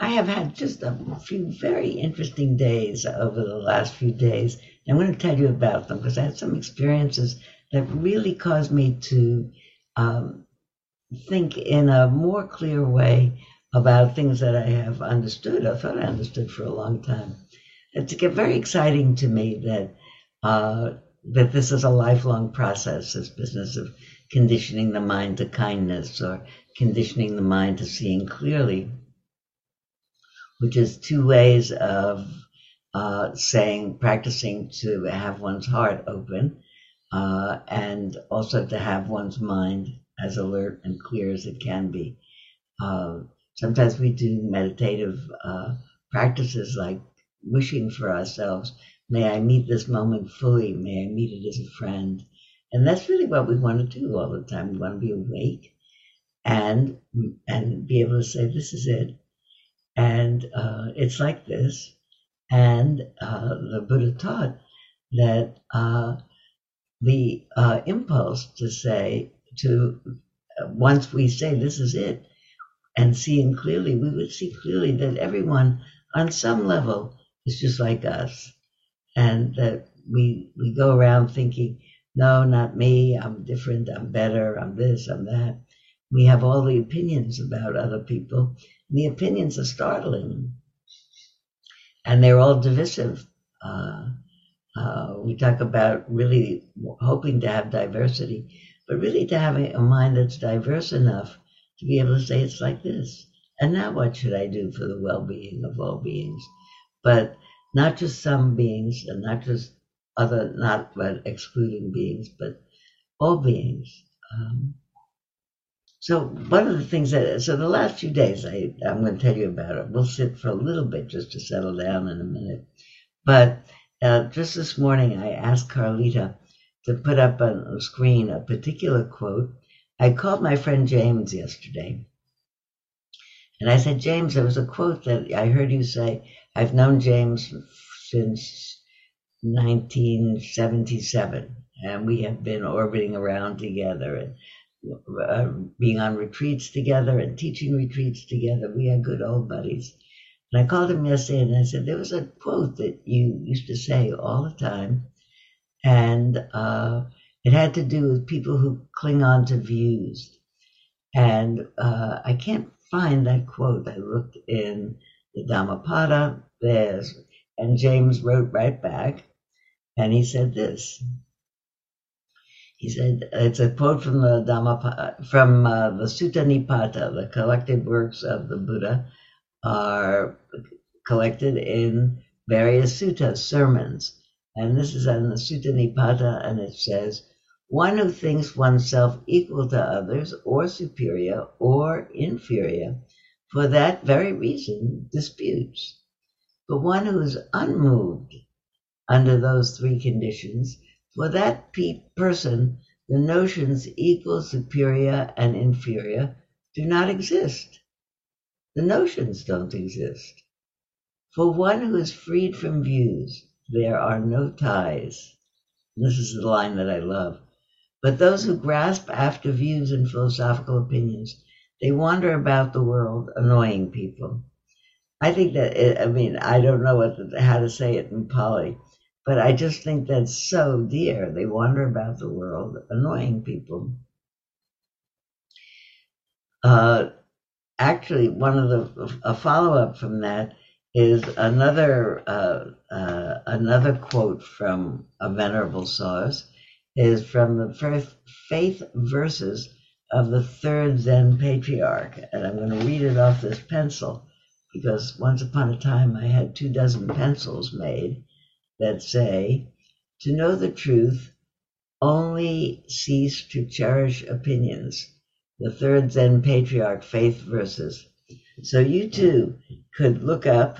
I have had just a few very interesting days over the last few days. And I want to tell you about them because I had some experiences that really caused me to think in a more clear way about things that I have understood. I thought I understood for a long time. It's very exciting to me that that this is a lifelong process, this business of conditioning the mind to kindness or conditioning the mind to seeing clearly, which is two ways of saying, practicing to have one's heart open and also to have one's mind as alert and clear as it can be. Sometimes we do meditative practices like wishing for ourselves, may I meet this moment fully, may I meet it as a friend. And that's really what we want to do all the time. We want to be awake and be able to say, this is it. And it's like this. And the Buddha taught that the impulse to say, once we say this is it, and seeing clearly, we would see clearly that everyone on some level is just like us. And that we go around thinking, no, not me, I'm different, I'm better, I'm this, I'm that. We have all the opinions about other people. And the opinions are startling. And they're all divisive. We talk about really hoping to have diversity, but really to have a mind that's diverse enough to be able to say it's like this. And now what should I do for the well-being of all beings? But not just some beings and not just other, not but excluding beings, but all beings. So one of the things that, so the last few days, I'm going to tell you about it. We'll sit for a little bit just to settle down in a minute. But just this morning, I asked Carlita to put up on the screen a particular quote. I called my friend James yesterday. And I said, James, there was a quote that I heard you say. I've known James since 1977, and we have been orbiting around together and being on retreats together and teaching retreats together. We are good old buddies. And I called him yesterday and I said, there was a quote that you used to say all the time, and it had to do with people who cling on to views. And I can't find that quote. I looked in the Dhammapada, and James wrote right back, and he said this. He said, it's a quote from the Dhammapada, from the Sutta Nipata. The collected works of the Buddha are collected in various suttas, sermons. And this is on the Sutta Nipata, and it says, one who thinks oneself equal to others or superior or inferior, for that very reason disputes. But one who is unmoved under those three conditions, for that person, the notions equal, superior, and inferior do not exist. The notions don't exist. For one who is freed from views, there are no ties. This is the line that I love. But those who grasp after views and philosophical opinions, they wander about the world annoying people. I think that, I don't know how to say it in Pali, but I just think that's so dear. They wander about the world annoying people. Actually, one of a follow-up from that is another quote from a venerable source. Is from the first Faith Verses of the Third Zen Patriarch. And I'm going to read it off this pencil, because once upon a time I had 24 pencils made that say, to know the truth, only cease to cherish opinions. The Third Zen Patriarch, Faith Verses. So you too could look up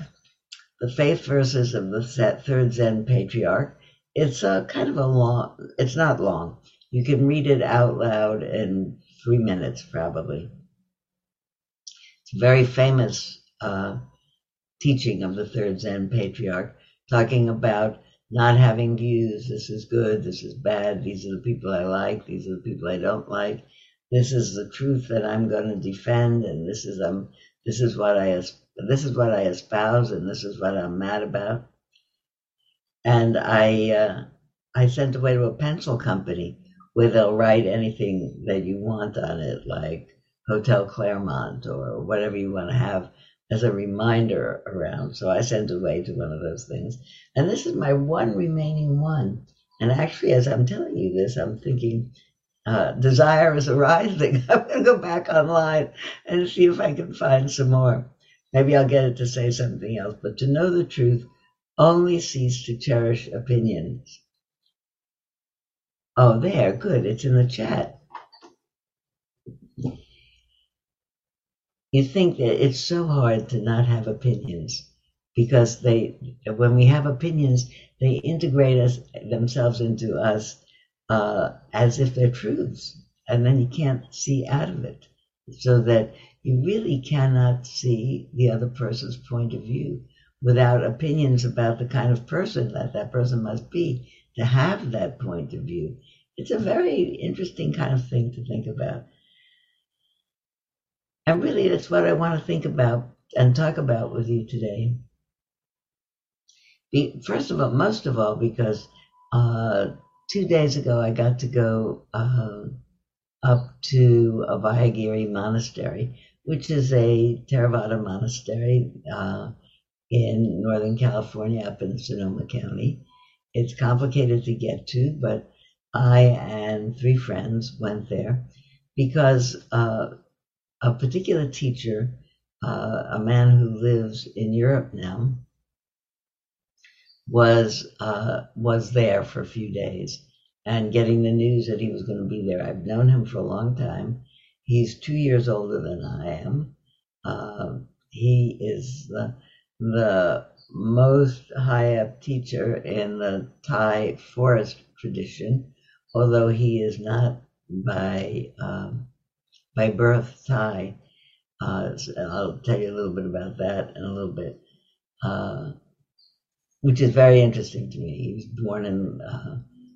the Faith Verses of the Third Zen Patriarch. It's a kind of a long, it's not long. You can read it out loud in 3 minutes, probably. It's a very famous teaching of the Third Zen Patriarch, talking about not having views. This is good, this is bad, these are the people I like, these are the people I don't like. This is the truth that I'm going to defend, and this is what I espouse, and this is what I'm mad about. And I sent away to a pencil company where they'll write anything that you want on it, like Hotel Claremont or whatever you want to have as a reminder around. So I sent away to one of those things. And this is my one remaining one. And actually, as I'm telling you this, I'm thinking, desire is arising. I'm going to go back online and see if I can find some more. Maybe I'll get it to say something else. But to know the truth, only cease to cherish opinions. Oh, there, good. It's in the chat. You think that it's so hard to not have opinions, because when we have opinions, they integrate themselves into us as if they're truths, and then you can't see out of it, so that you really cannot see the other person's point of view without opinions about the kind of person that person must be to have that point of view. It's a very interesting kind of thing to think about. And really, that's what I want to think about and talk about with you today. First of all, most of all, because 2 days ago, I got to go up to Abhayagiri Monastery, which is a Theravada monastery in Northern California, up in Sonoma County. It's complicated to get to, but I and three friends went there because a particular teacher, a man who lives in Europe now, was there for a few days, and getting the news that he was going to be there. I've known him for a long time. He's 2 years older than I am. He is the most high up teacher in the Thai forest tradition, although he is not by birth Thai. I'll tell you a little bit about that in a little bit, which is very interesting to me. He was born in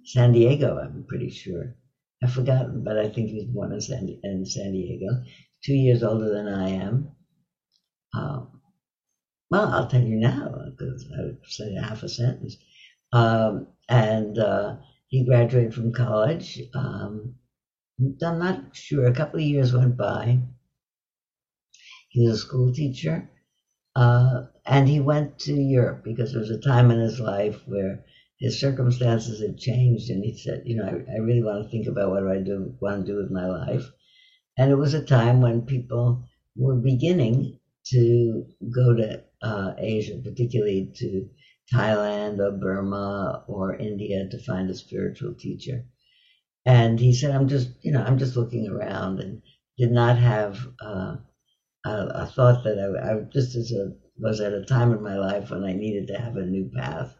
San Diego, I'm pretty sure. I've forgotten, but I think he was born in San Diego. 2 years older than I am. Well, I'll tell you now, because I would say half a sentence. And he graduated from college. I'm not sure. A couple of years went by. He was a school teacher, and he went to Europe because there was a time in his life where his circumstances had changed, and he said, "You know, I really want to think about what I want to do with my life." And it was a time when people were beginning to go to Asia, particularly to Thailand or Burma or India, to find a spiritual teacher. And he said, I'm just looking around, and did not have a thought that I just was at a time in my life when I needed to have a new path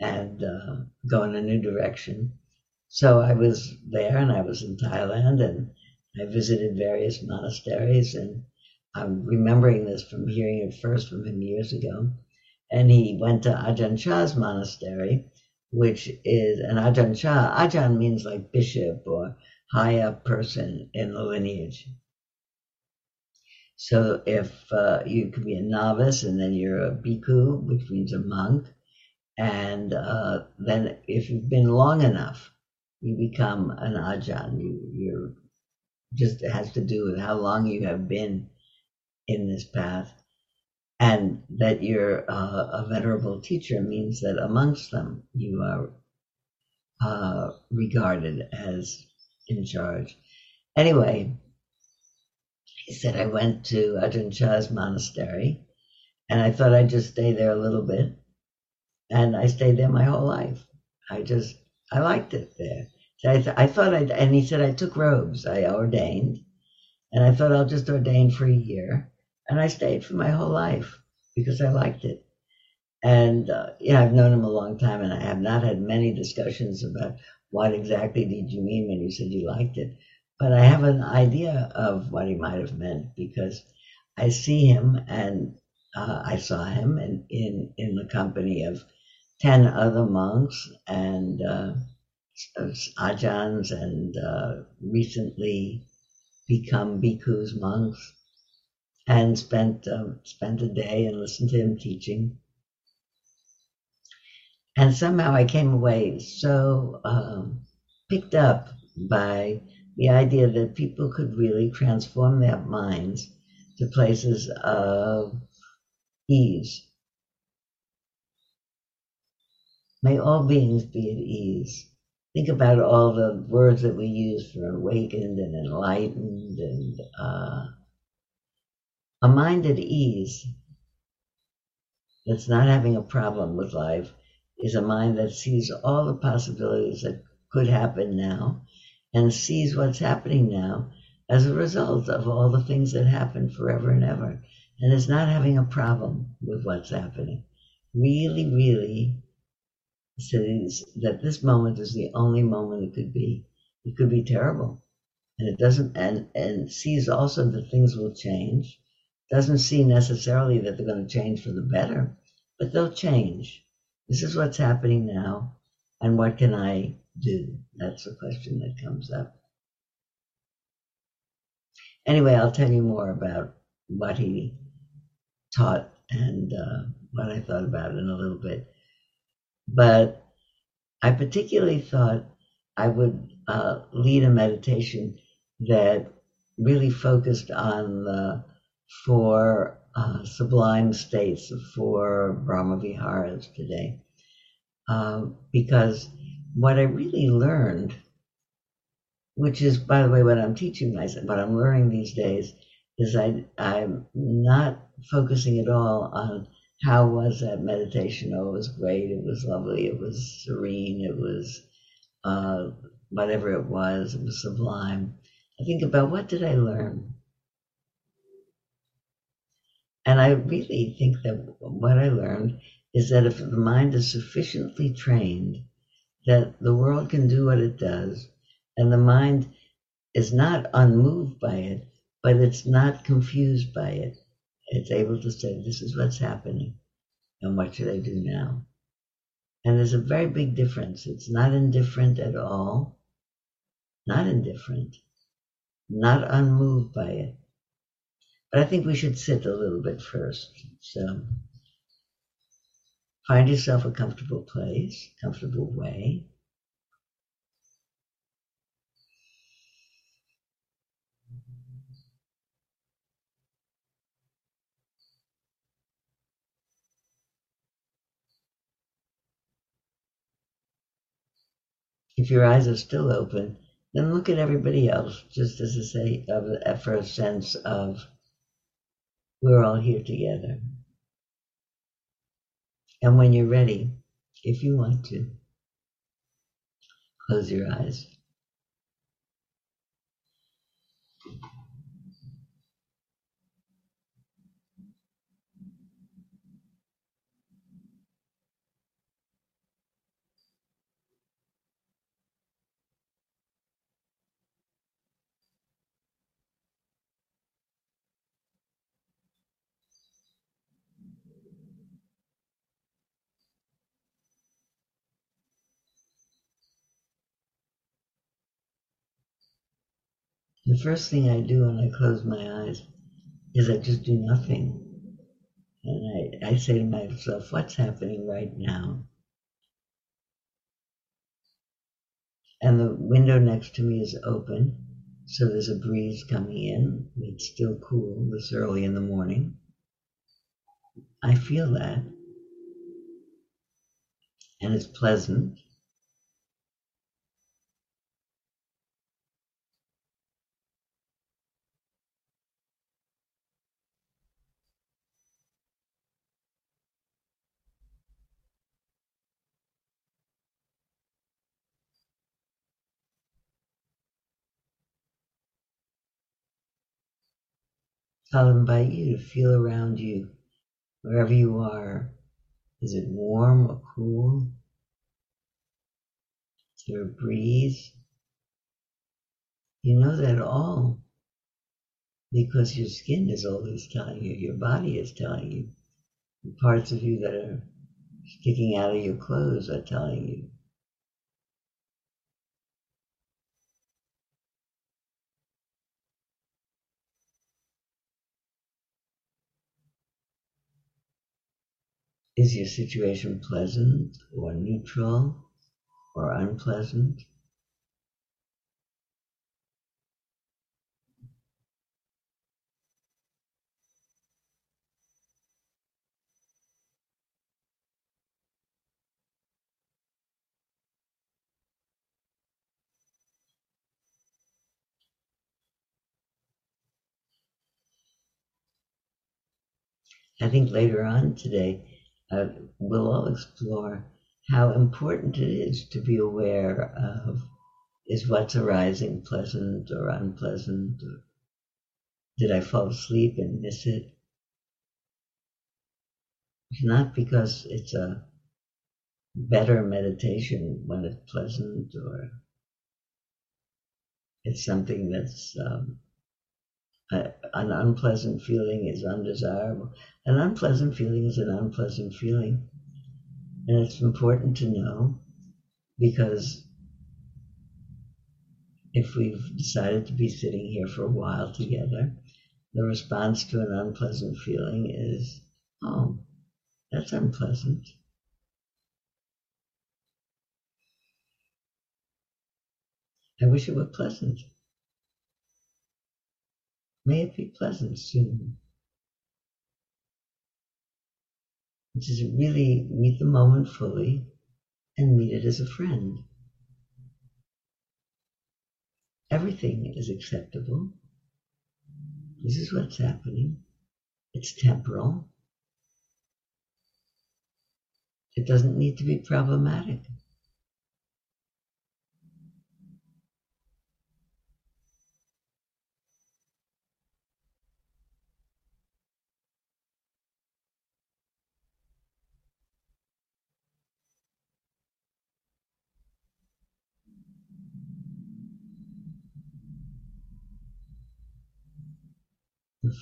and go in a new direction. So I was there, and I was in Thailand, and I visited various monasteries, and I'm remembering this from hearing it first from him years ago. And he went to Ajahn Chah's monastery, which is an Ajahn Chah. Ajahn means like bishop or high up person in the lineage. So if you could be a novice, and then you're a bhikkhu, which means a monk, and then if you've been long enough, you become an Ajahn. You're just, it has to do with how long you have been in this path, and that you're a venerable teacher means that amongst them you are regarded as in charge. Anyway, he said, I went to Ajahn Chah's monastery, and I thought I'd just stay there a little bit, and I stayed there my whole life. I liked it there. So and he said, I took robes, I ordained, and I thought I'll just ordain for a year. And I stayed for my whole life because I liked it. And I've known him a long time, and I have not had many discussions about what exactly did you mean when you said you liked it. But I have an idea of what he might have meant, because I see him, and I saw him in the company of 10 other monks and Ajahns, and recently become bhikkhus, monks, and spent a day and listened to him teaching. And somehow I came away so picked up by the idea that people could really transform their minds to places of ease. May all beings be at ease. Think about all the words that we use for awakened and enlightened, and a mind at ease that's not having a problem with life is a mind that sees all the possibilities that could happen now and sees what's happening now as a result of all the things that happened forever and ever, and is not having a problem with what's happening. Really, really says that this moment is the only moment it could be. It could be terrible. And it doesn't, and sees also that things will change. Doesn't see necessarily that they're going to change for the better, but they'll change. This is what's happening now, and what can I do? That's the question that comes up. Anyway, I'll tell you more about what he taught and what I thought about in a little bit. But I particularly thought I would lead a meditation that really focused on the four sublime states, the four Brahma Viharas today, because what I really learned, which is, by the way, what I'm teaching myself, what I'm learning these days, is I'm not focusing at all on how was that meditation? Oh, it was great. It was lovely. It was serene. It was whatever it was. It was sublime. I think about what did I learn? And I really think that what I learned is that if the mind is sufficiently trained, that the world can do what it does, and the mind is not unmoved by it, but it's not confused by it. It's able to say, this is what's happening, and what should I do now? And there's a very big difference. It's not indifferent at all. Not indifferent. Not unmoved by it. But I think we should sit a little bit first. So find yourself a comfortable place, comfortable way. If your eyes are still open, then look at everybody else, just as a say, for a sense of we're all here together. And when you're ready, if you want to, close your eyes. The first thing I do when I close my eyes is I just do nothing. And I say to myself, what's happening right now? And the window next to me is open, so there's a breeze coming in. It's still cool, this early in the morning. I feel that. And it's pleasant. I'll invite you to feel around you, wherever you are. Is it warm or cool? Is there a breeze? You know that all because your skin is always telling you, your body is telling you, the parts of you that are sticking out of your clothes are telling you. Is your situation pleasant or neutral or unpleasant? I think later on today, we'll all explore how important it is to be aware of, is what's arising pleasant or unpleasant? Or did I fall asleep and miss it? Not because it's a better meditation when it's pleasant, or it's something that's an unpleasant feeling is undesirable. An unpleasant feeling is an unpleasant feeling. And it's important to know, because if we've decided to be sitting here for a while together, the response to an unpleasant feeling is, oh, that's unpleasant. I wish it were pleasant. May it be pleasant soon. Just really meet the moment fully and meet it as a friend. Everything is acceptable. This is what's happening. It's temporal. It doesn't need to be problematic.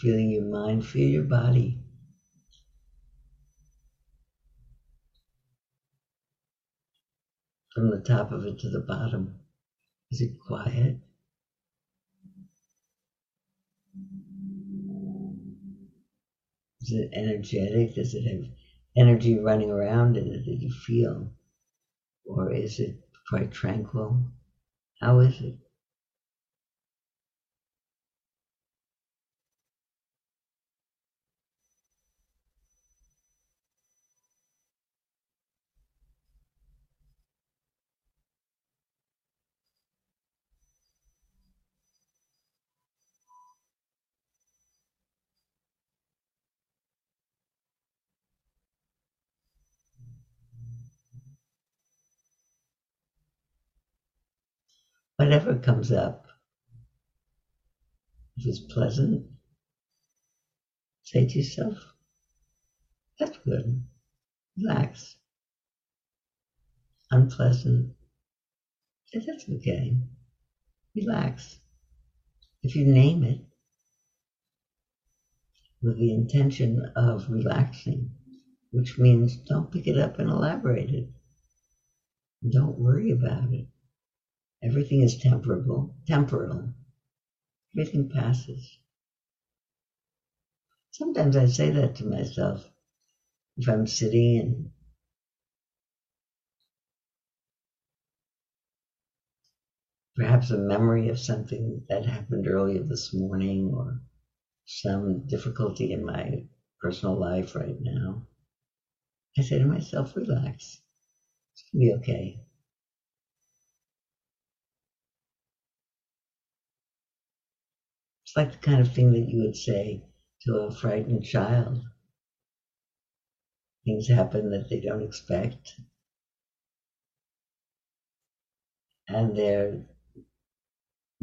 Feeling your mind, feel your body. From the top of it to the bottom. Is it quiet? Is it energetic? Does it have energy running around in it that you feel? Or is it quite tranquil? How is it? Whatever comes up, if it's pleasant, say to yourself, that's good, relax. Unpleasant, say that's okay, relax. If you name it with the intention of relaxing, which means don't pick it up and elaborate it. Don't worry about it. Everything is temporal. Everything passes. Sometimes I say that to myself. If I'm sitting and perhaps a memory of something that happened earlier this morning or some difficulty in my personal life right now, I say to myself, relax. It's going to be okay. It's like the kind of thing that you would say to a frightened child. Things happen that they don't expect. And their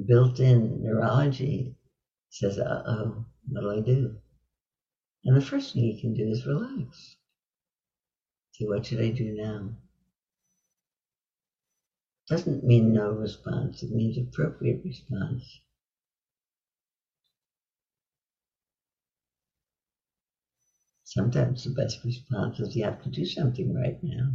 built-in neurology says, uh-oh, what do? And the first thing you can do is relax. See, what should I do now? Doesn't mean no response. It means appropriate response. Sometimes the best response is you have to do something right now.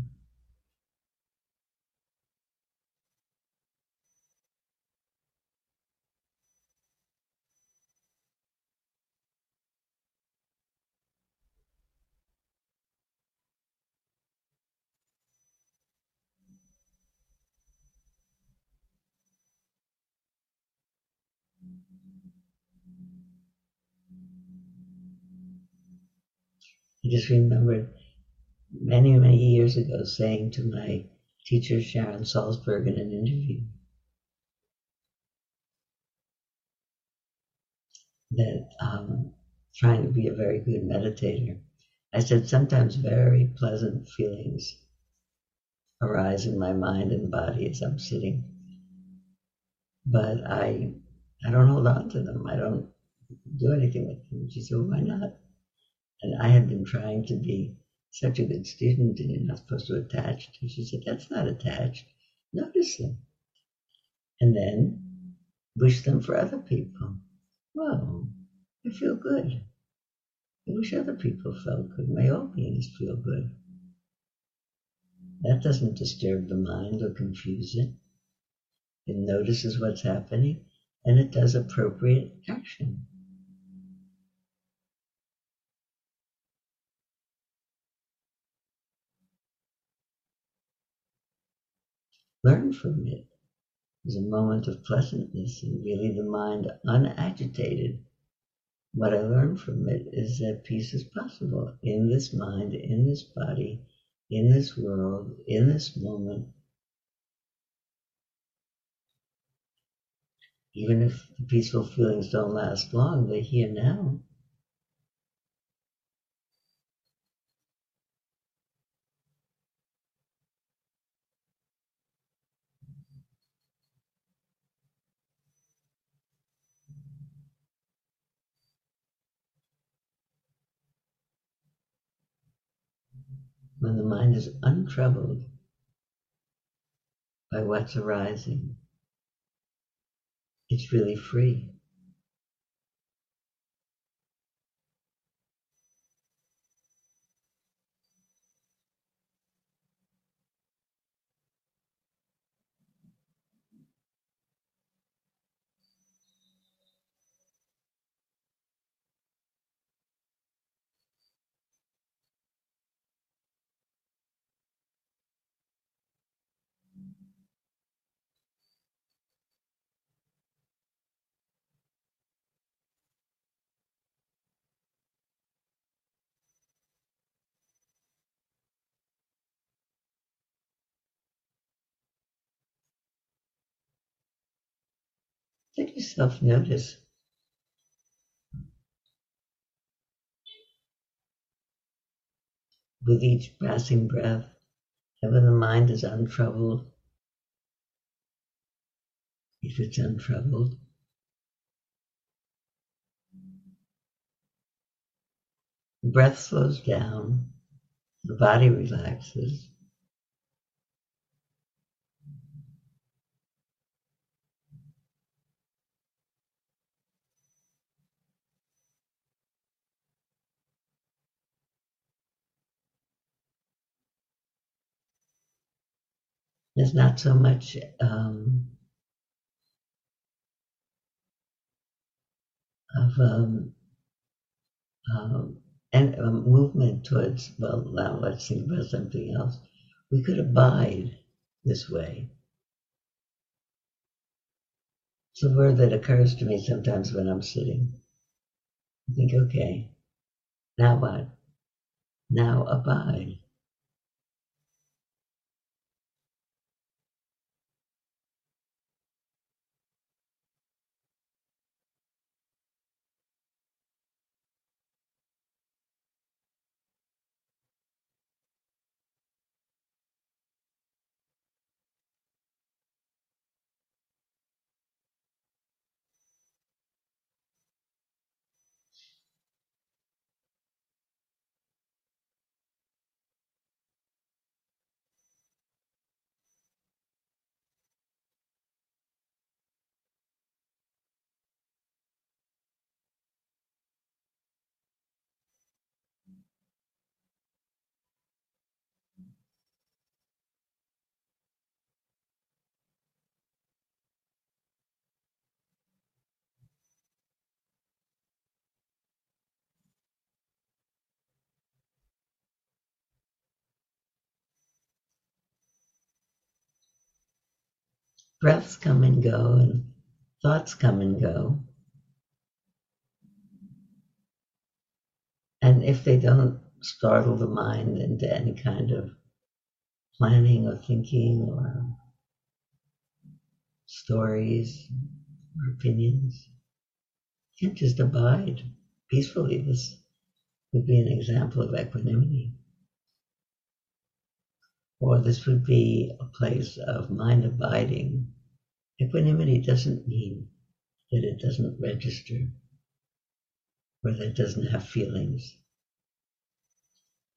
I just remembered many, many years ago saying to my teacher, Sharon Salzberg, in an interview, that trying to be a very good meditator, I said, sometimes very pleasant feelings arise in my mind and body as I'm sitting, but I don't hold on to them. I don't do anything with them. She said, well, why not? And I had been trying to be such a good student and you're not supposed to attach. And she said, that's not attached. Notice them. And then wish them for other people. Whoa, I feel good. I wish other people felt good. May all beings feel good. That doesn't disturb the mind or confuse it. It notices what's happening and it does appropriate action. Learn from it. There's a moment of pleasantness and really the mind unagitated. What I learned from it is that peace is possible in this mind, in this body, in this world, in this moment. Even if the peaceful feelings don't last long, they're here now. When the mind is untroubled by what's arising, it's really free. Let yourself notice with each passing breath, and when the mind is untroubled, if it's untroubled, the breath slows down, the body relaxes. There's not so much movement towards, well, now let's think about something else. We could abide this way. It's a word that occurs to me sometimes when I'm sitting. I think, okay, now what? Now abide. Breaths come and go, and Thoughts come and go. And if they don't startle the mind into any kind of planning or thinking or stories or opinions, you can just abide peacefully. This would be an example of equanimity. Or this would be a place of mind abiding. Equanimity doesn't mean that it doesn't register or that it doesn't have feelings.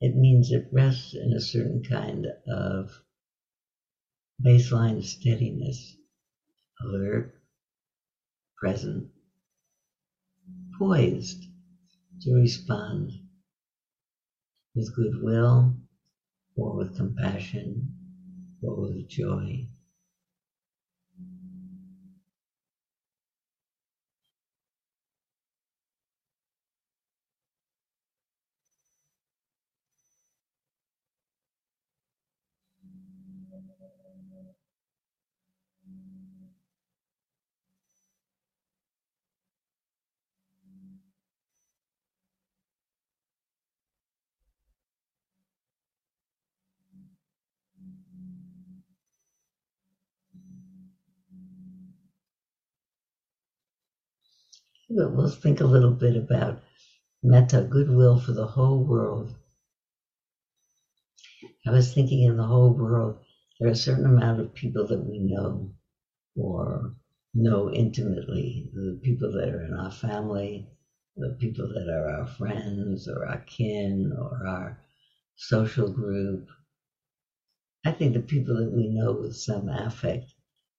It means it rests in a certain kind of baseline steadiness, alert, present, poised to respond with goodwill or with compassion or with joy. But we'll think a little bit about metta, goodwill for the whole world. I was thinking in the whole world, there are a certain amount of people that we know or know intimately, the people that are in our family, the people that are our friends or our kin or our social group. I think the people that we know with some affect,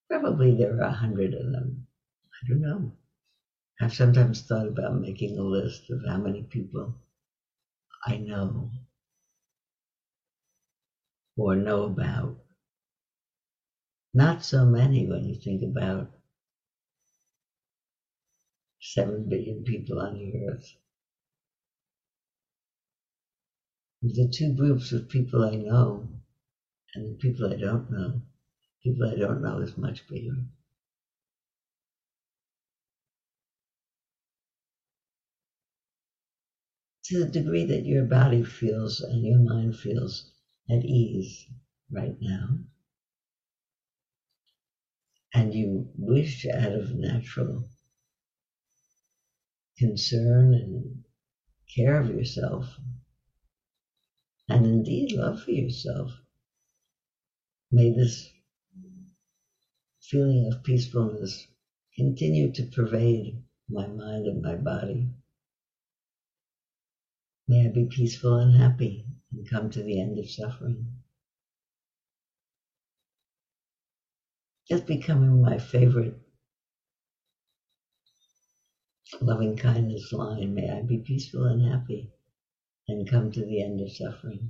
probably there are 100 of them. I don't know. I've sometimes thought about making a list of how many people I know or know about. Not so many when you think about 7 billion people on the earth. The two groups of people I know and the people I don't know. People I don't know is much bigger. To the degree that your body feels and your mind feels at ease right now, and you wish out of natural concern and care of yourself, and indeed love for yourself, may this feeling of peacefulness continue to pervade my mind and my body. May I be peaceful and happy and come to the end of suffering. That's becoming my favorite loving kindness line. May I be peaceful and happy and come to the end of suffering.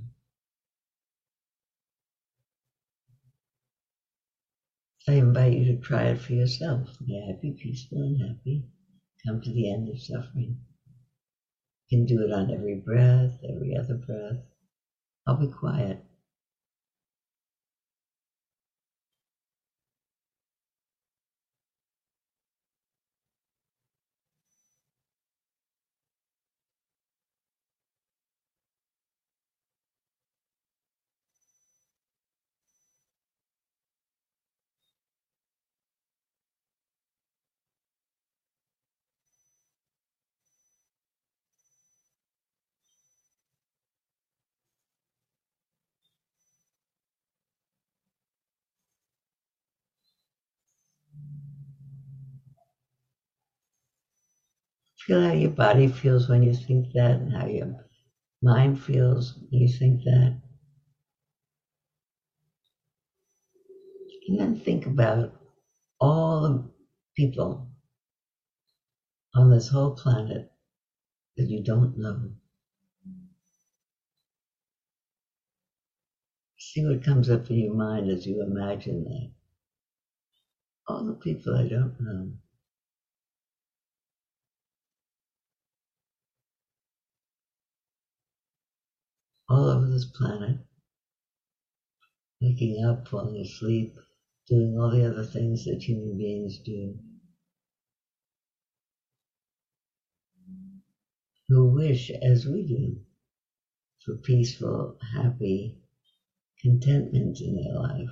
I invite you to try it for yourself. May I be peaceful and happy, come to the end of suffering. You can do it on every breath, every other breath. I'll be quiet. Feel how your body feels when you think that, and how your mind feels when you think that. And then think about all the people on this whole planet that you don't know. See what comes up in your mind as you imagine that. All the people I don't know. All over this planet, waking up, falling asleep, doing all the other things that human beings do, who wish, as we do, for peaceful, happy contentment in their life.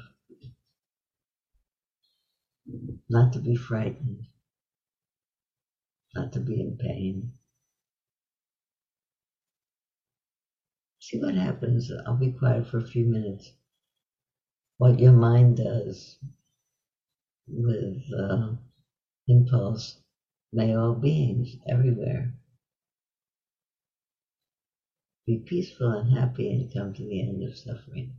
Not to be frightened, not to be in pain. See what happens. I'll be quiet for a few minutes. What your mind does with impulse may all beings everywhere be peaceful and happy and come to the end of suffering.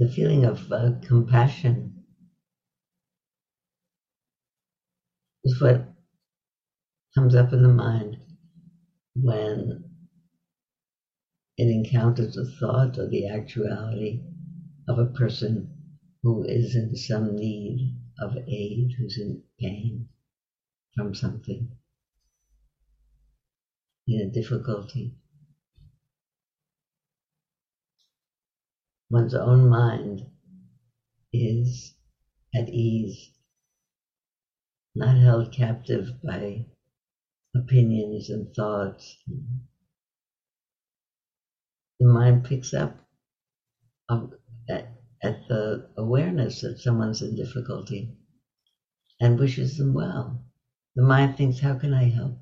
The feeling of compassion is what comes up in the mind when it encounters the thought or the actuality of a person who is in some need of aid, who's in pain from something, in a difficulty. One's own mind is at ease, not held captive by opinions and thoughts. The mind picks up at the awareness that someone's in difficulty and wishes them well. The mind thinks, how can I help?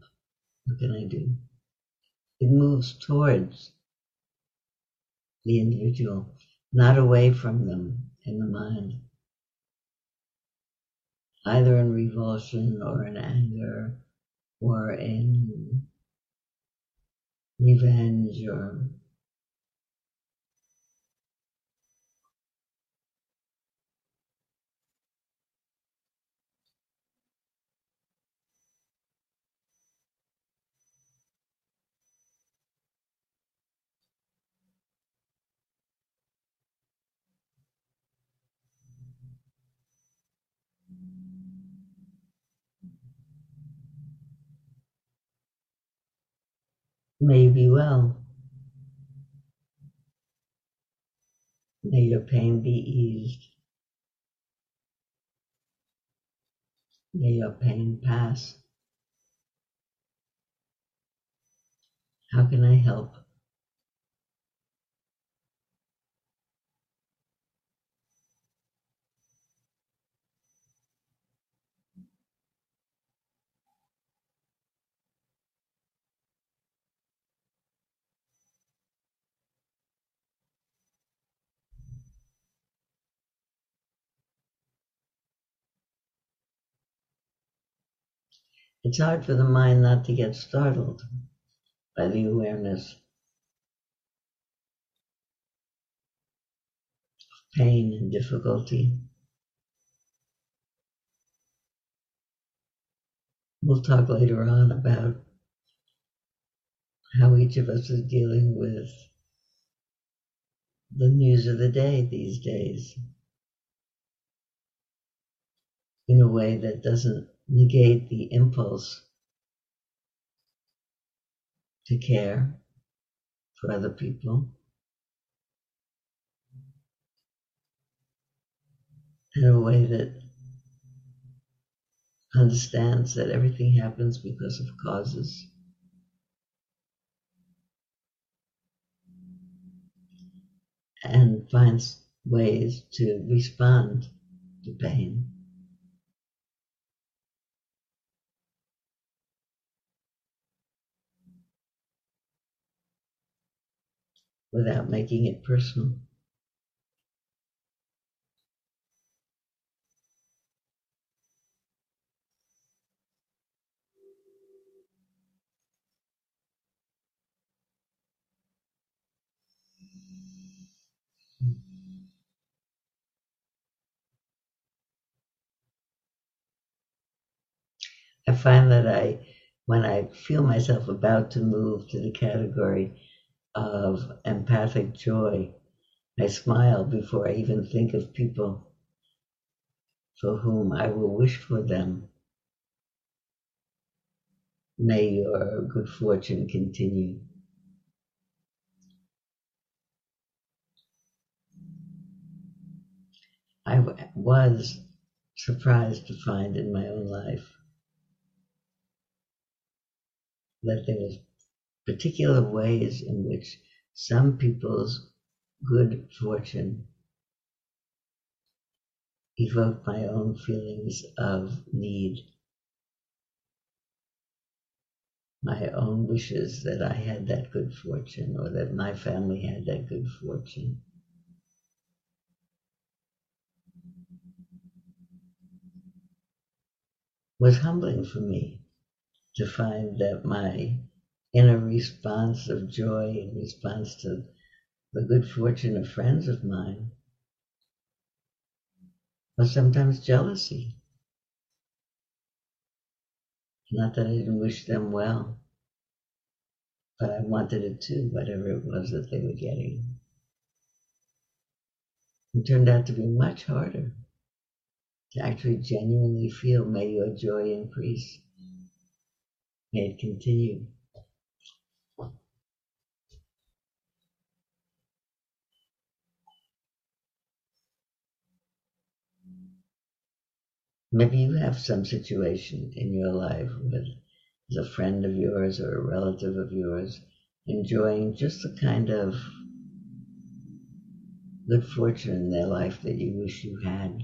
What can I do? It moves towards the individual, not away from them in the mind, either in revulsion or in anger or in revenge or may be well. May your pain be eased. May your pain pass. How can I help? It's hard for the mind not to get startled by the awareness of pain and difficulty. We'll talk later on about how each of us is dealing with the news of the day these days in a way that doesn't negate the impulse to care for other people. In a way that understands that everything happens because of causes. And finds ways to respond to pain. Without making it personal. I find that when I feel myself about to move to the category of empathic joy, I smile before I even think of people for whom I will wish for them. May your good fortune continue. I was surprised to find in my own life that there was particular ways in which some people's good fortune evoked my own feelings of need, my own wishes that I had that good fortune or that my family had that good fortune. It was humbling for me to find that my inner response of joy in response to the good fortune of friends of mine was sometimes jealousy. Not that I didn't wish them well, but I wanted it too, whatever it was that they were getting. It turned out to be much harder to actually genuinely feel, may your joy increase. May it continue. Maybe you have some situation in your life where there's a friend of yours or a relative of yours enjoying just the kind of good fortune in their life that you wish you had.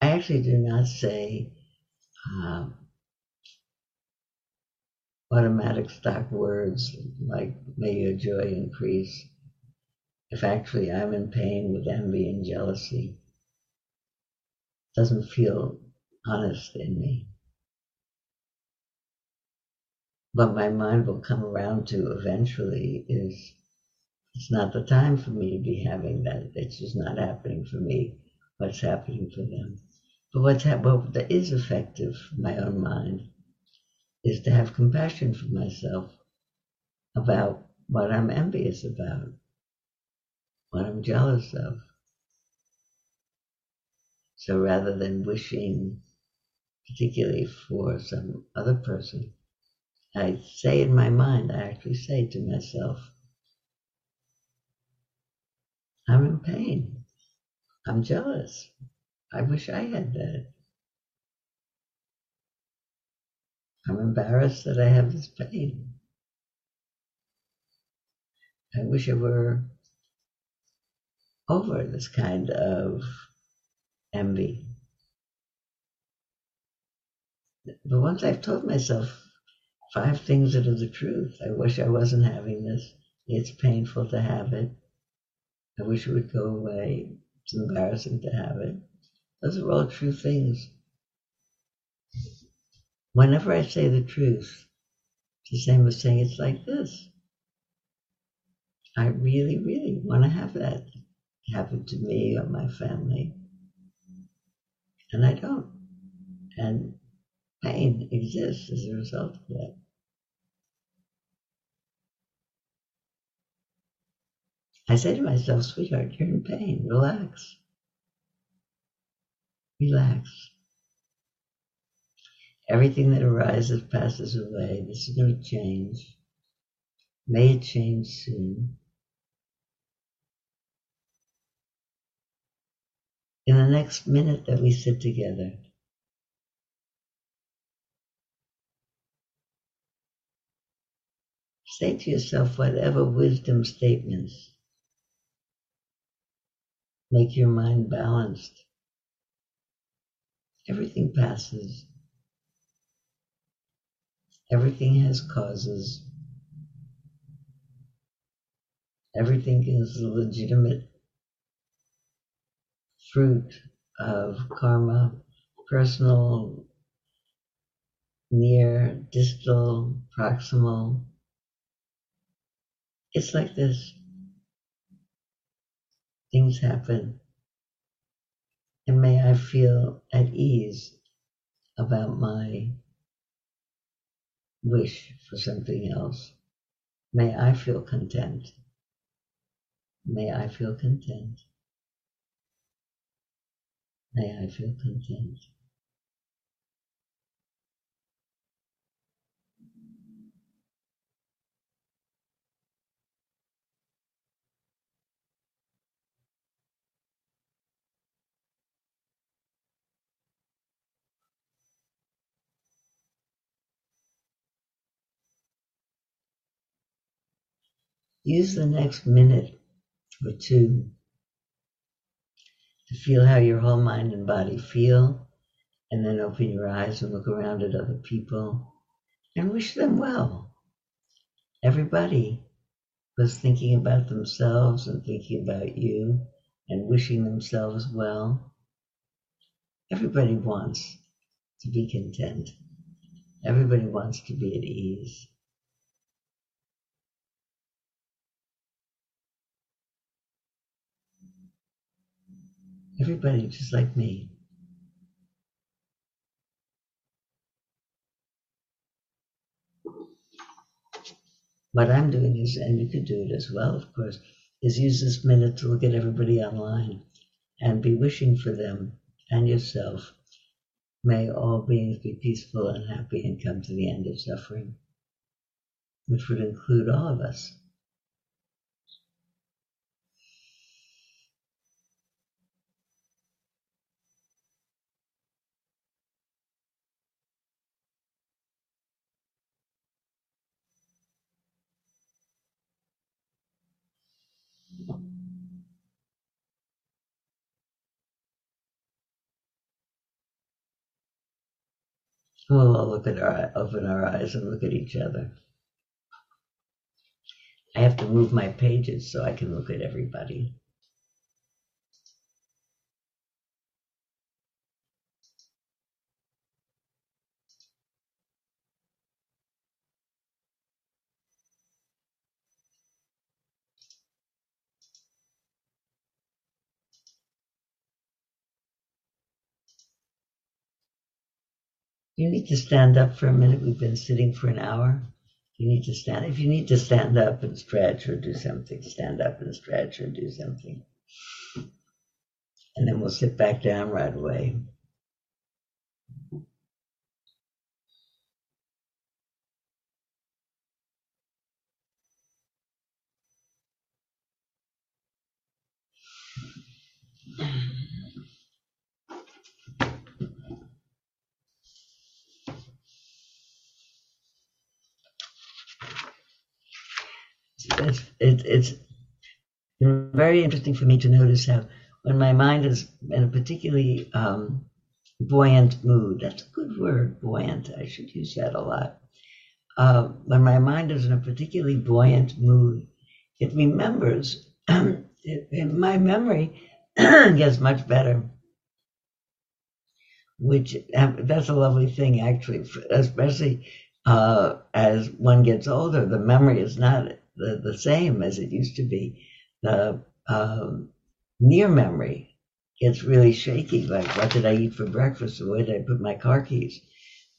I actually do not say automatic stock words like, may your joy increase, if actually I'm in pain with envy and jealousy. It doesn't feel honest in me. But my mind will come around to eventually is, it's not the time for me to be having that. It's just not happening for me, what's happening for them. But what is effective for my own mind is to have compassion for myself about what I'm envious about, what I'm jealous of. So rather than wishing particularly for some other person, I say in my mind, I actually say to myself, I'm in pain. I'm jealous. I wish I had that. I'm embarrassed that I have this pain. I wish I were over this kind of envy. But once I've told myself 5 things that are the truth. I wish I wasn't having this. It's painful to have it. I wish it would go away. It's embarrassing to have it. Those are all true things. Whenever I say the truth, it's the same as saying it's like this. I really, really want to have that happen to me or my family. And I don't. And pain exists as a result of that. I say to myself, sweetheart, you're in pain. Relax. Relax. Everything that arises passes away. This is going to change. May it change soon. In the next minute that we sit together, say to yourself whatever wisdom statements make your mind balanced. Everything passes. Everything has causes. Everything is the legitimate fruit of karma, personal, near, distal, proximal. It's like this. Things happen. And may I feel at ease about my wish for something else. May I feel content. May I feel content. May I feel content. Use the next minute or two to feel how your whole mind and body feel, and then open your eyes and look around at other people and wish them well. Everybody was thinking about themselves and thinking about you and wishing themselves well. Everybody wants to be content. Everybody wants to be at ease. Everybody just like me. What I'm doing is, and you could do it as well, of course, is use this minute to look at everybody online and be wishing for them and yourself. May all beings be peaceful and happy and come to the end of suffering, which would include all of us. We'll all open our eyes and look at each other. I have to move my pages so I can look at everybody. You need to stand up for a minute. We've been sitting for an hour. You need to stand. If you need to stand up and stretch or do something, stand up and stretch or do something. And then we'll sit back down right away. It's very interesting for me to notice how when my mind is in a particularly buoyant mood, that's a good word, buoyant, I should use that a lot, when my mind is in a particularly buoyant mood, it remembers, my memory gets much better, which that's a lovely thing, actually, especially as one gets older. The memory is not the same as it used to be. The near memory gets really shaky, like what did I eat for breakfast, or where did I put my car keys?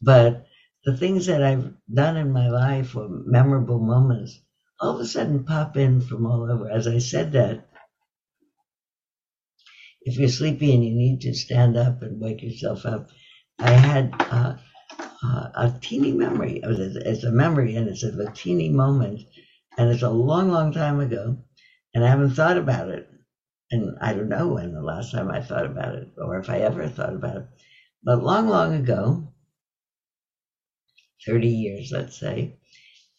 But the things that I've done in my life, or memorable moments, all of a sudden pop in from all over. As I said that, if you're sleepy and you need to stand up and wake yourself up, I had a teeny memory. It's a memory, and it's a teeny moment, and it's a long, long time ago, and I haven't thought about it. And I don't know when the last time I thought about it, or if I ever thought about it. But long, long ago, 30 years, let's say,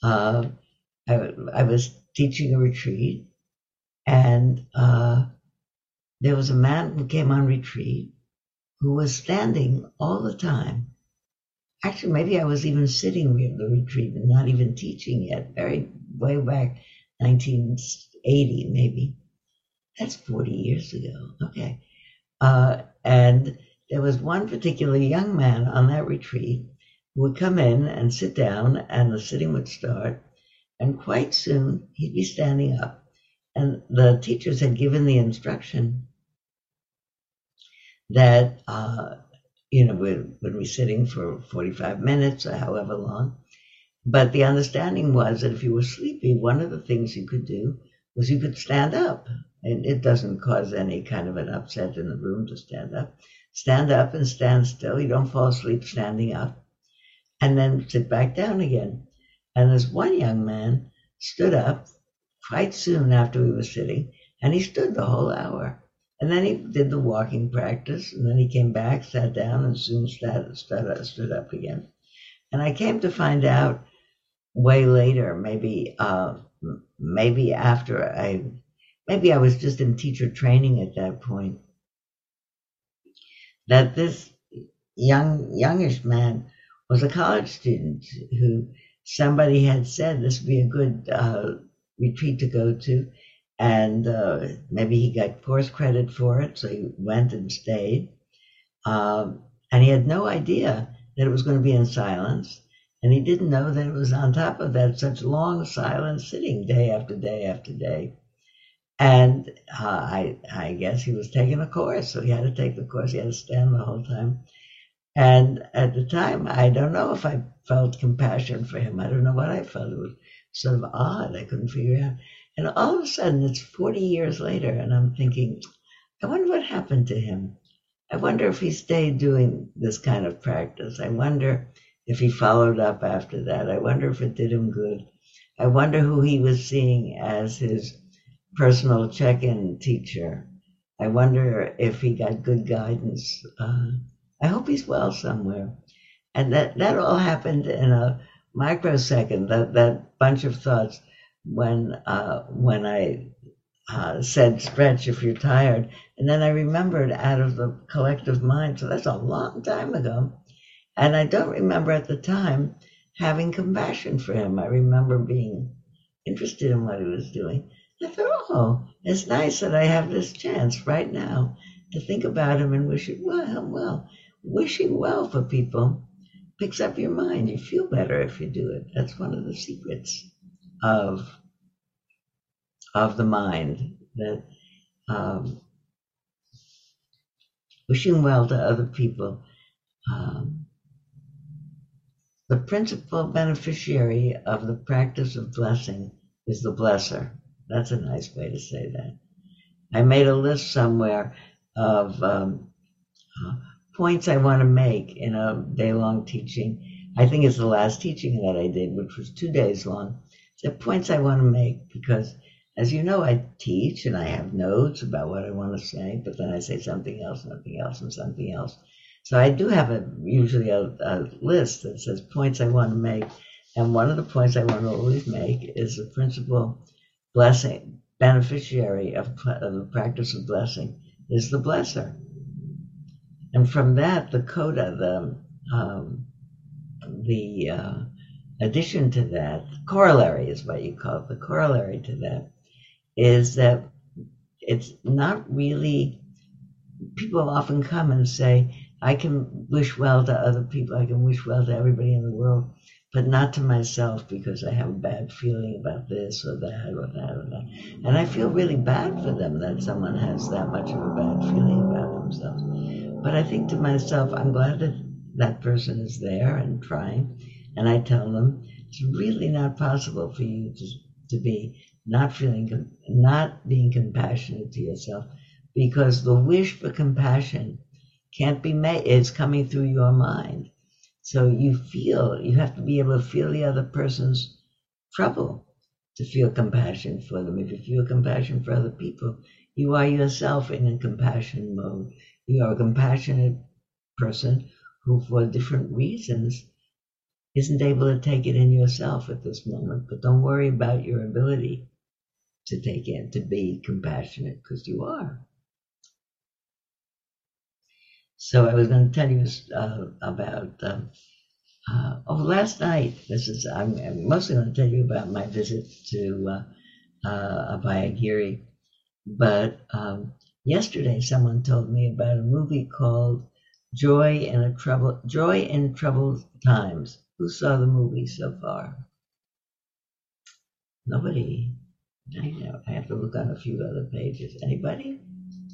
I was teaching a retreat, and there was a man who came on retreat who was standing all the time. Actually, maybe I was even sitting at the retreat and not even teaching yet, way back 1980, maybe. That's 40 years ago, okay. And there was one particular young man on that retreat who would come in and sit down, and the sitting would start, and quite soon he'd be standing up. And the teachers had given the instruction that, we'd be sitting for 45 minutes or however long. But the understanding was that if you were sleepy, one of the things you could do was you could stand up. And it doesn't cause any kind of an upset in the room to stand up. Stand up and stand still. You don't fall asleep standing up. And then sit back down again. And this one young man stood up quite soon after we were sitting, and he stood the whole hour. And then he did the walking practice, and then he came back, sat down, and soon stood up again. And I came to find out way later, maybe after I was just in teacher training at that point, that this youngish man was a college student who somebody had said this would be a good retreat to go to, and maybe he got course credit for it, so he went and stayed, and he had no idea that it was going to be in silence, and he didn't know that it was on top of that such long silent sitting day after day after day. And I guess he was taking a course, so he had to take the course. He had to stand the whole time. And at the time, I don't know if I felt compassion for him. I don't know what I felt. It was sort of odd. I couldn't figure it out. And all of a sudden, it's 40 years later, and I'm thinking, I wonder what happened to him. I wonder if he stayed doing this kind of practice. I wonder if he followed up after that. I wonder if it did him good. I wonder who he was seeing as his personal check-in teacher. I wonder if he got good guidance. I hope he's well somewhere. And that all happened in a microsecond, that bunch of thoughts, when I said, stretch if you're tired. And then I remembered out of the collective mind. So that's a long time ago. And I don't remember at the time having compassion for him. I remember being interested in what he was doing. I thought, oh, it's nice that I have this chance right now to think about him and wish him well. Wishing well for people picks up your mind. You feel better if you do it. That's one of the secrets of the mind, that wishing well to other people. The principal beneficiary of the practice of blessing is the blesser. That's a nice way to say that. I made a list somewhere of points I want to make in a day-long teaching. I think it's the last teaching that I did, which was 2 days long. The points I want to make, because, as you know, I teach and I have notes about what I want to say, but then I say something else, and something else. So I do have usually a list that says points I want to make, and one of the points I want to always make is the principal blessing, beneficiary of the practice of blessing is the blesser. And from that, the coda, the addition to that, corollary is what you call it, the corollary to that is that it's not really, people often come and say, I can wish well to other people, I can wish well to everybody in the world, but not to myself because I have a bad feeling about this or that or that or that. And I feel really bad for them that someone has that much of a bad feeling about themselves. But I think to myself, I'm glad that that person is there and trying. And I tell them, it's really not possible for you to be not being compassionate to yourself, because the wish for compassion can't be made, it's coming through your mind. So you have to be able to feel the other person's trouble to feel compassion for them. If you feel compassion for other people, you are yourself in a compassion mode. You are a compassionate person who, for different reasons, isn't able to take it in yourself at this moment. But don't worry about your ability to take in, to be compassionate, because you are. So I was going to tell you about last night. I'm mostly going to tell you about my visit to Abhayagiri. But yesterday, someone told me about a movie called Joy in Troubled Times. Who saw the movie so far? Nobody. I know. I have to look on a few other pages. Anybody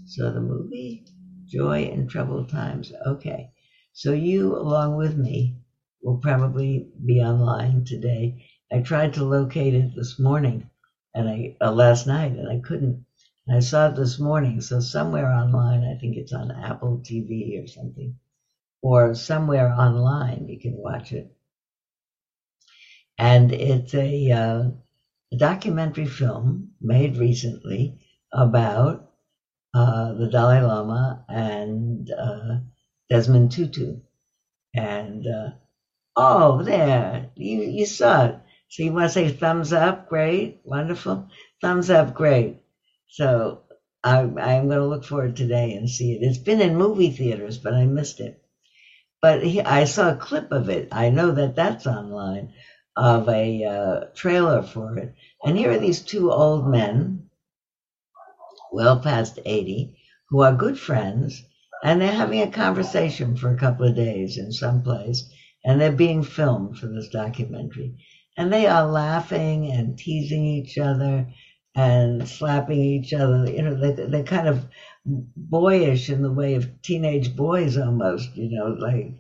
saw the movie? Joy in Troubled Times. Okay, so you, along with me, will probably be online today. I tried to locate it this morning, and last night, and I couldn't. And I saw it this morning, so somewhere online, I think it's on Apple TV or something, or somewhere online you can watch it. And it's a documentary film made recently about the Dalai Lama and Desmond Tutu. And, there, you saw it. So you want to say thumbs up, great, wonderful. Thumbs up, great. So I'm going to look for it today and see it. It's been in movie theaters, but I missed it. But I saw a clip of it. I know that that's online, of a trailer for it. And here are these two old men, well past 80, who are good friends, and they're having a conversation for a couple of days in some place, and they're being filmed for this documentary. And they are laughing and teasing each other and slapping each other. You know, they're kind of boyish in the way of teenage boys almost, you know, like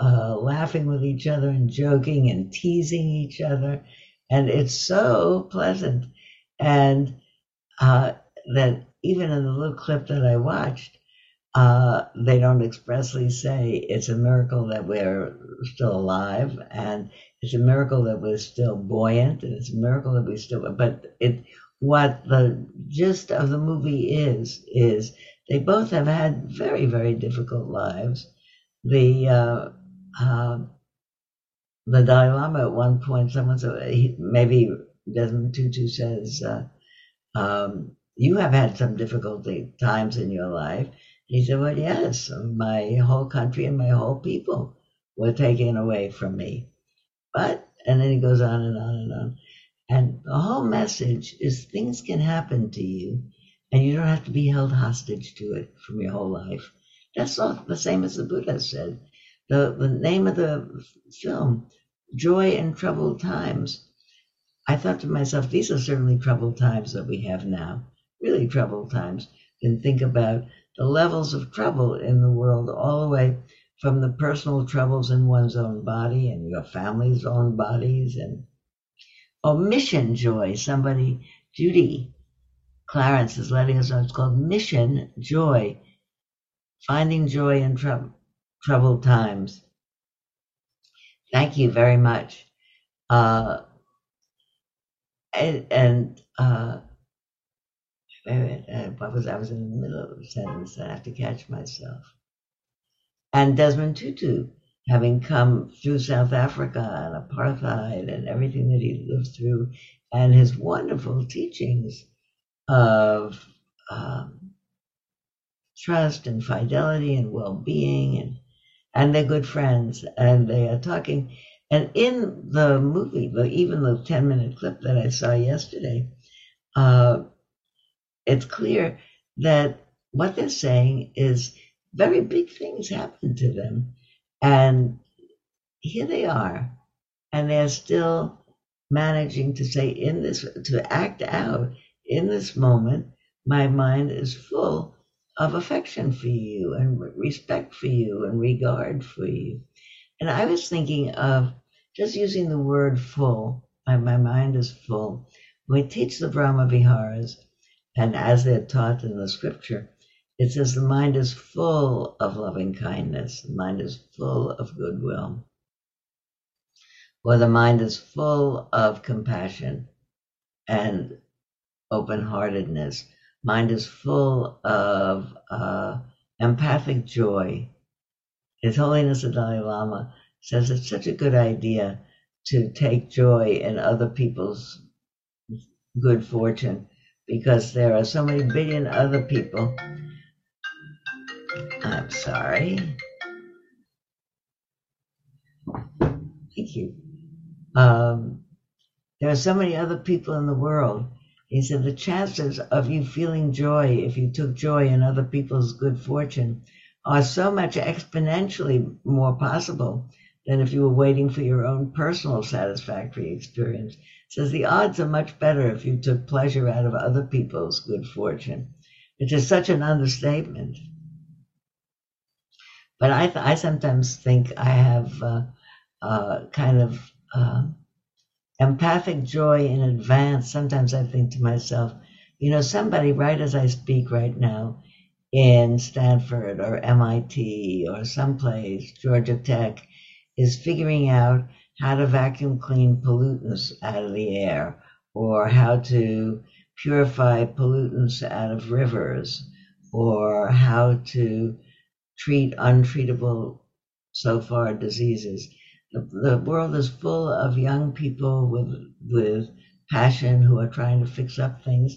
laughing with each other and joking and teasing each other. And it's so pleasant. And that even in the little clip that I watched, they don't expressly say it's a miracle that we're still alive, and it's a miracle that we're still buoyant, and it's a miracle that we still, but what the gist of the movie is they both have had very, very difficult lives. The Dalai Lama at one point, someone said, maybe Desmond Tutu says, you have had some difficult times in your life. And he said, well, yes, my whole country and my whole people were taken away from me. But, and then he goes on and on and on. And the whole message is things can happen to you, and you don't have to be held hostage to it from your whole life. That's all the same as the Buddha said. The name of the film, Joy in Troubled Times. I thought to myself, these are certainly troubled times that we have now, really troubled times. And think about the levels of trouble in the world, all the way from the personal troubles in one's own body and your family's own bodies. And Mission Joy, Judy Clarence is letting us know, it's called Mission Joy, Finding Joy in Troubled Times. Thank you very much. I was in the middle of a sentence, and I have to catch myself. And Desmond Tutu, having come through South Africa and apartheid and everything that he lived through, and his wonderful teachings of trust and fidelity and well-being, and they're good friends, and they are talking. And in the movie, even the 10-minute clip that I saw yesterday, it's clear that what they're saying is very big things happened to them. And here they are, and they're still managing to say in this, to act out in this moment, my mind is full of affection for you and respect for you and regard for you. And I was thinking of just using the word full, my mind is full. When we teach the Brahma Viharas, and as they're taught in the scripture, it says the mind is full of loving kindness, the mind is full of goodwill, or the mind is full of compassion and open-heartedness. Mind is full of empathic joy. His Holiness the Dalai Lama says it's such a good idea to take joy in other people's good fortune, because there are so many billion other people. I'm sorry. Thank you. There are so many other people in the world. He said the chances of you feeling joy, if you took joy in other people's good fortune, are so much exponentially more possible than if you were waiting for your own personal satisfactory experience. It says the odds are much better if you took pleasure out of other people's good fortune, which is such an understatement. But I sometimes think I have empathic joy in advance. Sometimes I think to myself, somebody right as I speak right now in Stanford or MIT or someplace, Georgia Tech, is figuring out how to vacuum clean pollutants out of the air, or how to purify pollutants out of rivers, or how to treat untreatable, so far, diseases. The world is full of young people with passion who are trying to fix up things.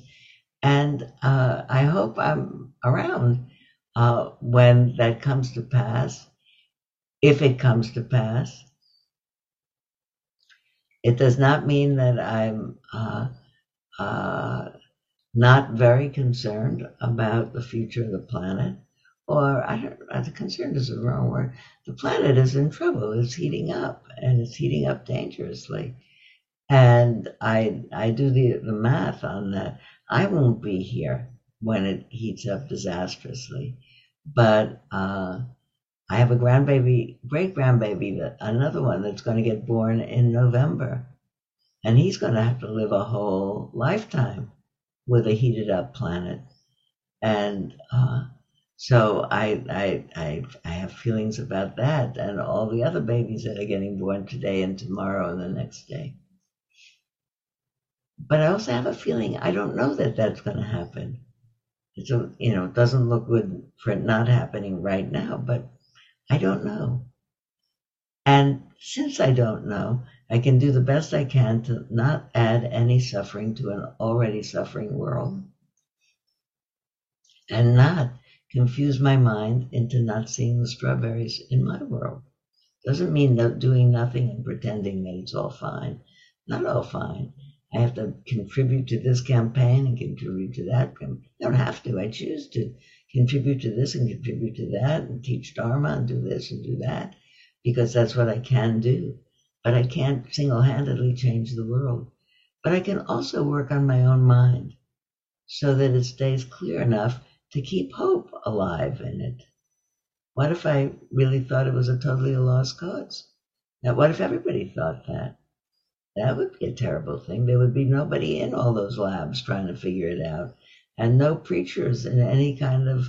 And I hope I'm around when that comes to pass. If it comes to pass, it does not mean that I'm not very concerned about the future of the planet. Or concerned is the wrong word. The planet is in trouble. It's heating up, and it's heating up dangerously. And I do the math on that. I won't be here when it heats up disastrously. But I have a great grandbaby, another one that's going to get born in November, and he's going to have to live a whole lifetime with a heated up planet. And so I have feelings about that and all the other babies that are getting born today and tomorrow and the next day. But I also have a feeling I don't know that that's going to happen. So, it doesn't look good for it not happening right now, but I don't know. And since I don't know, I can do the best I can to not add any suffering to an already suffering world, and not confuse my mind into not seeing the strawberries in my world. Doesn't mean that doing nothing and pretending that it's all fine. Not all fine. I have to contribute to this campaign and contribute to that. I don't have to. I choose to contribute to this and contribute to that and teach Dharma and do this and do that, because that's what I can do. But I can't single-handedly change the world. But I can also work on my own mind so that it stays clear enough to keep hope alive in it. What if I really thought it was a totally lost cause? Now, what if everybody thought that? That would be a terrible thing. There would be nobody in all those labs trying to figure it out, and no preachers in any kind of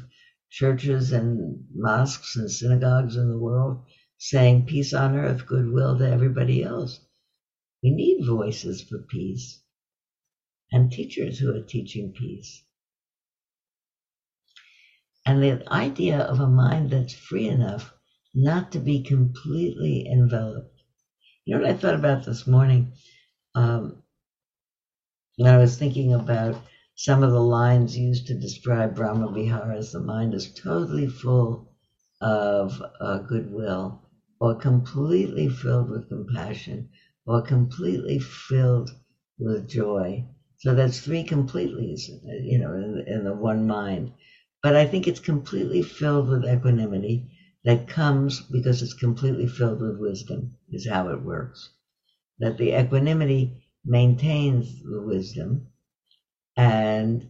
churches and mosques and synagogues in the world saying peace on earth, goodwill to everybody else. We need voices for peace, and teachers who are teaching peace. And the idea of a mind that's free enough not to be completely enveloped. You know what I thought about this morning? When I was thinking about some of the lines used to describe Brahma Viharas, the mind is totally full of goodwill or completely filled with compassion, or completely filled with joy. So that's three completelys, you know, in the one mind. But I think it's completely filled with equanimity that comes because it's completely filled with wisdom, is how it works. That the equanimity maintains the wisdom, and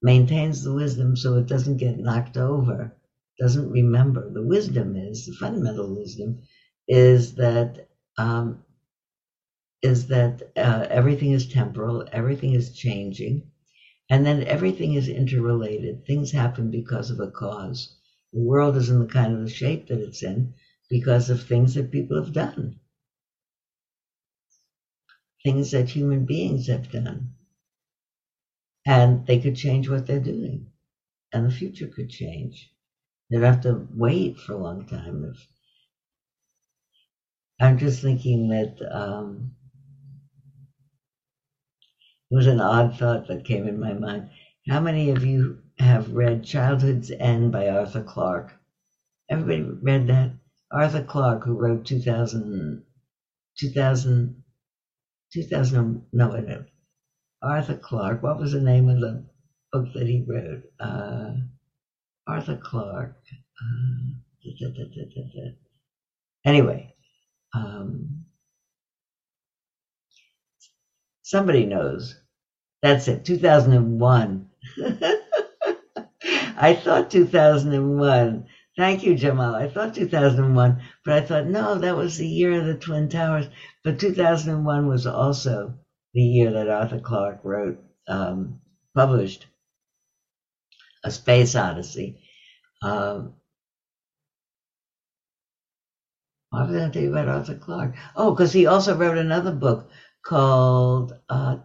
maintains the wisdom so it doesn't get knocked over, doesn't remember. The wisdom is, the fundamental wisdom, is that everything is temporal, everything is changing, and then everything is interrelated. Things happen because of a cause. The world is in the kind of the shape that it's in because of things that people have done, things that human beings have done. And they could change what they're doing, and the future could change. They'd have to wait for a long time. I'm just thinking that it was an odd thought that came in my mind. How many of you have read Childhood's End by Arthur Clarke? Everybody read that? Arthur Clarke, who wrote 2000, Arthur Clarke, what was the name of the book that he wrote? Arthur Clarke. Anyway. Somebody knows. That's it, 2001. I thought 2001. Thank you, Jamal. I thought 2001, but I thought, no, that was the year of the Twin Towers. But 2001 was also the year that Arthur Clarke wrote, published A Space Odyssey. Why was I going to tell you about Arthur Clarke? Oh, because he also wrote another book called, I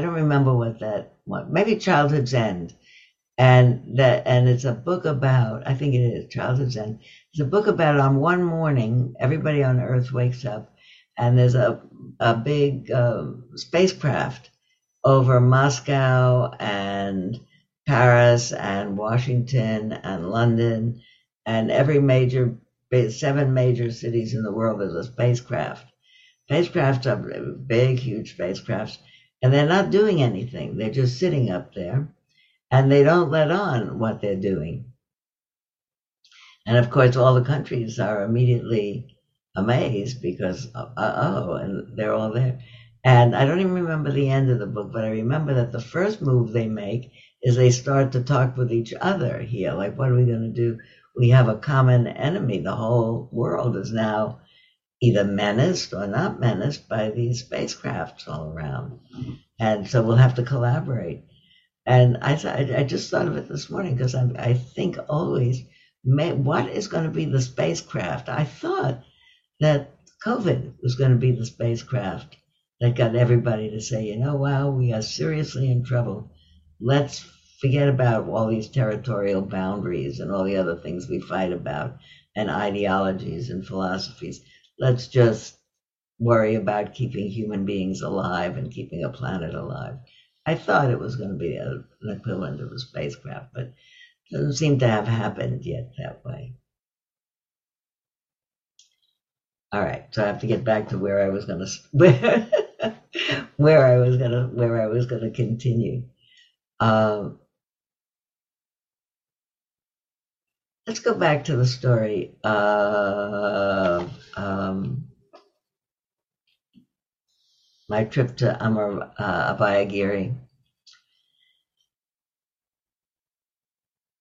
don't remember what that was, maybe Childhood's End. And it's a book about, I think it is Childhood's End. It's a book about on one morning, everybody on Earth wakes up and there's a big spacecraft over Moscow and Paris and Washington and London and every major, 7 major cities in the world. There's a spacecraft. Spacecrafts are big, huge spacecrafts, and they're not doing anything. They're just sitting up there, and they don't let on what they're doing. And of course, all the countries are immediately amazed because, uh-oh, and they're all there. And I don't even remember the end of the book, but I remember that the first move they make is they start to talk with each other here, like, what are we going to do? We have a common enemy. The whole world is now either menaced or not menaced by these spacecrafts all around. And so we'll have to collaborate. And I just thought of it this morning because I think always, what is going to be the spacecraft? I thought that COVID was going to be the spacecraft that got everybody to say, you know, wow, we are seriously in trouble. Let's forget about all these territorial boundaries and all the other things we fight about and ideologies and philosophies. Let's just worry about keeping human beings alive and keeping a planet alive. I thought it was going to be an equivalent of a spacecraft, but it doesn't seem to have happened yet that way. All right, so I have to get back to where I was going to continue. Let's go back to the story of my trip to Abhayagiri.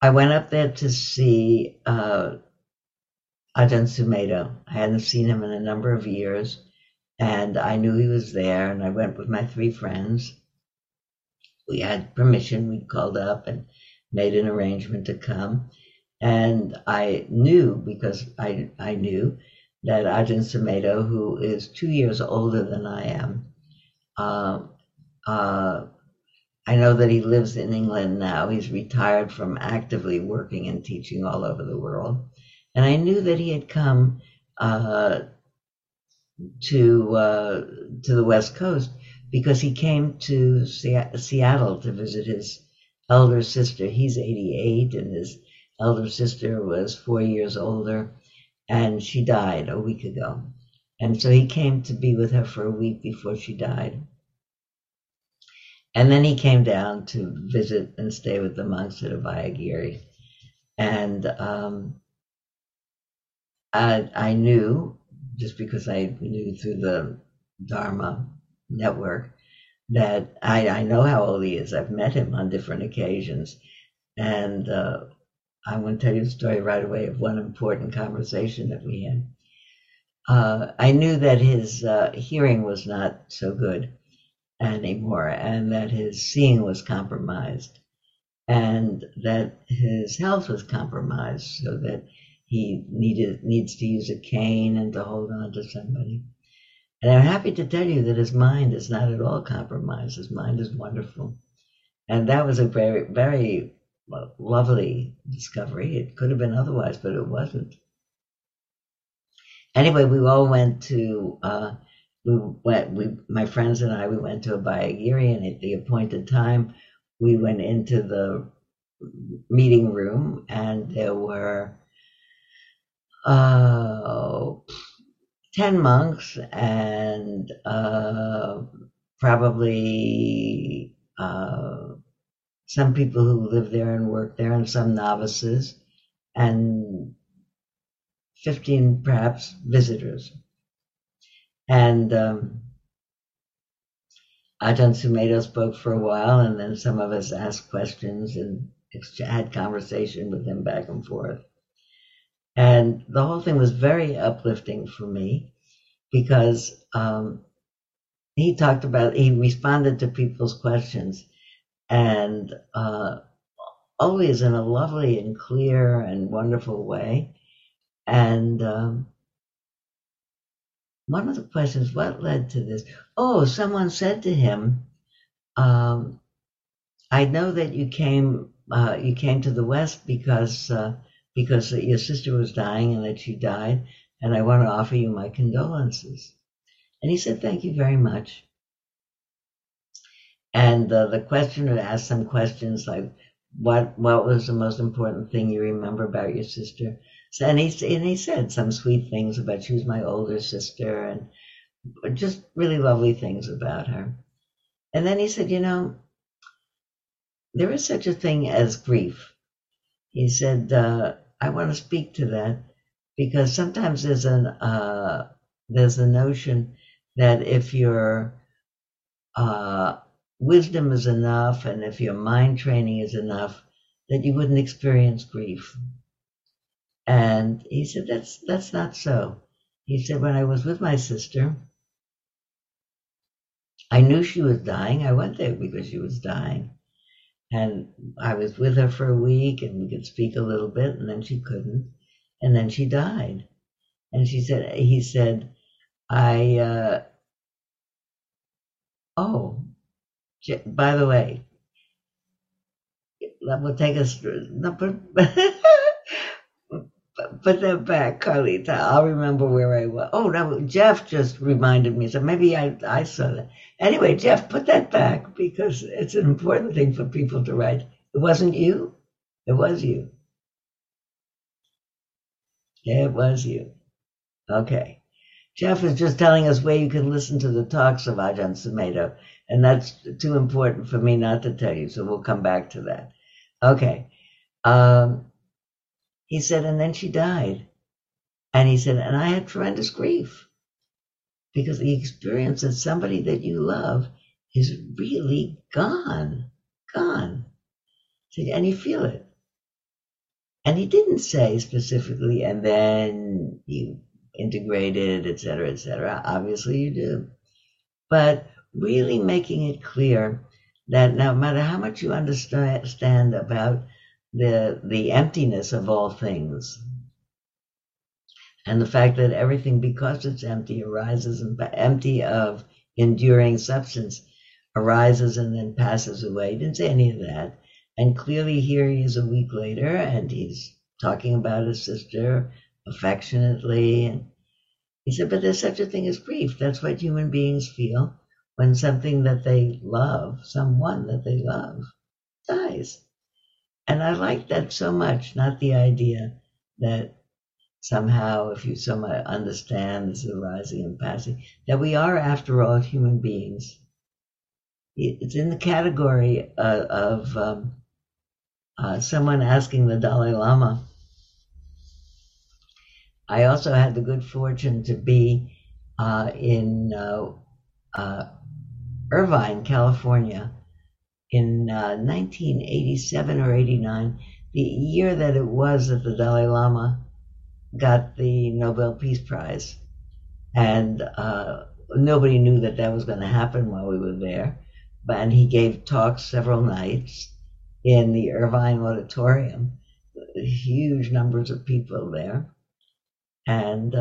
I went up there to see Ajahn Sumedho. I hadn't seen him in a number of years, and I knew he was there, and I went with my 3 friends. We had permission. We called up and made an arrangement to come. And I knew, because I knew that Ajahn Sumedho, who is 2 years older than I am, I know that he lives in England now. He's retired from actively working and teaching all over the world. And I knew that he had come to the West Coast because he came to Seattle to visit his elder sister. He's 88 and his elder sister was 4 years older, and she died a week ago. And so he came to be with her for a week before she died. And then he came down to visit and stay with the monks at Abhayagiri. And I knew, just because I knew through the Dharma network, that I know how old he is. I've met him on different occasions. And I want to tell you the story right away of one important conversation that we had. I knew that his hearing was not so good anymore, and that his seeing was compromised, and that his health was compromised, so that he needs to use a cane and to hold on to somebody. And I'm happy to tell you that his mind is not at all compromised. His mind is wonderful. And that was a very, very lovely discovery. It could have been otherwise, but it wasn't. Anyway, we all went to, my friends and I, we went to Abhayagiri, and at the appointed time, we went into the meeting room, and there were 10 monks and probably some people who live there and work there, and some novices, and 15 perhaps visitors. And Ajahn Sumedho spoke for a while, and then some of us asked questions and had conversation with him back and forth. And the whole thing was very uplifting for me, because he responded to people's questions, and always in a lovely and clear and wonderful way. And one of the questions, what led to this? Oh, someone said to him, I know that you came to the West because your sister was dying and that she died, and I want to offer you my condolences. And he said, thank you very much. And the questioner asked some questions like, what was the most important thing you remember about your sister? So, and he said some sweet things about, she was my older sister, and just really lovely things about her. And then he said, there is such a thing as grief. He said, I want to speak to that, because sometimes there's a notion that if your wisdom is enough, and if your mind training is enough, that you wouldn't experience grief. And he said, that's not so. He said, when I was with my sister, I knew she was dying. I went there because she was dying. And I was with her for a week, and we could speak a little bit, and then she couldn't. And then she died. And he said, by the way, that will take us, put that back, Carlita. I'll remember where I was. Oh, no, Jeff just reminded me. So maybe I saw that. Anyway, Jeff, put that back, because it's an important thing for people to write. It wasn't you. It was you. Yeah, it was you. Okay. Jeff is just telling us where you can listen to the talks of Ajahn Sumedho, and that's too important for me not to tell you, so we'll come back to that. Okay. He said, and then she died. And he said, and I had tremendous grief, because the experience that somebody that you love is really gone. And you feel it. And he didn't say specifically, and then you integrated, etc., etc. Obviously you do. But really making it clear that no matter how much you understand about the emptiness of all things, and the fact that everything, because it's empty, arises, and empty of enduring substance, arises and then passes away. He didn't say any of that. And clearly here he is a week later, and he's talking about his sister affectionately. And he said, but there's such a thing as grief. That's what human beings feel when someone that they love, dies. And I like that so much, not the idea that somehow, if you somehow understand this is arising and passing, that we are, after all, human beings. It's in the category of someone asking the Dalai Lama. I also had the good fortune to be in Irvine, California, in 1987 or 89, the year that it was that the Dalai Lama got the Nobel Peace Prize. And nobody knew that that was going to happen while we were there. And he gave talks several nights in the Irvine Auditorium, huge numbers of people there. And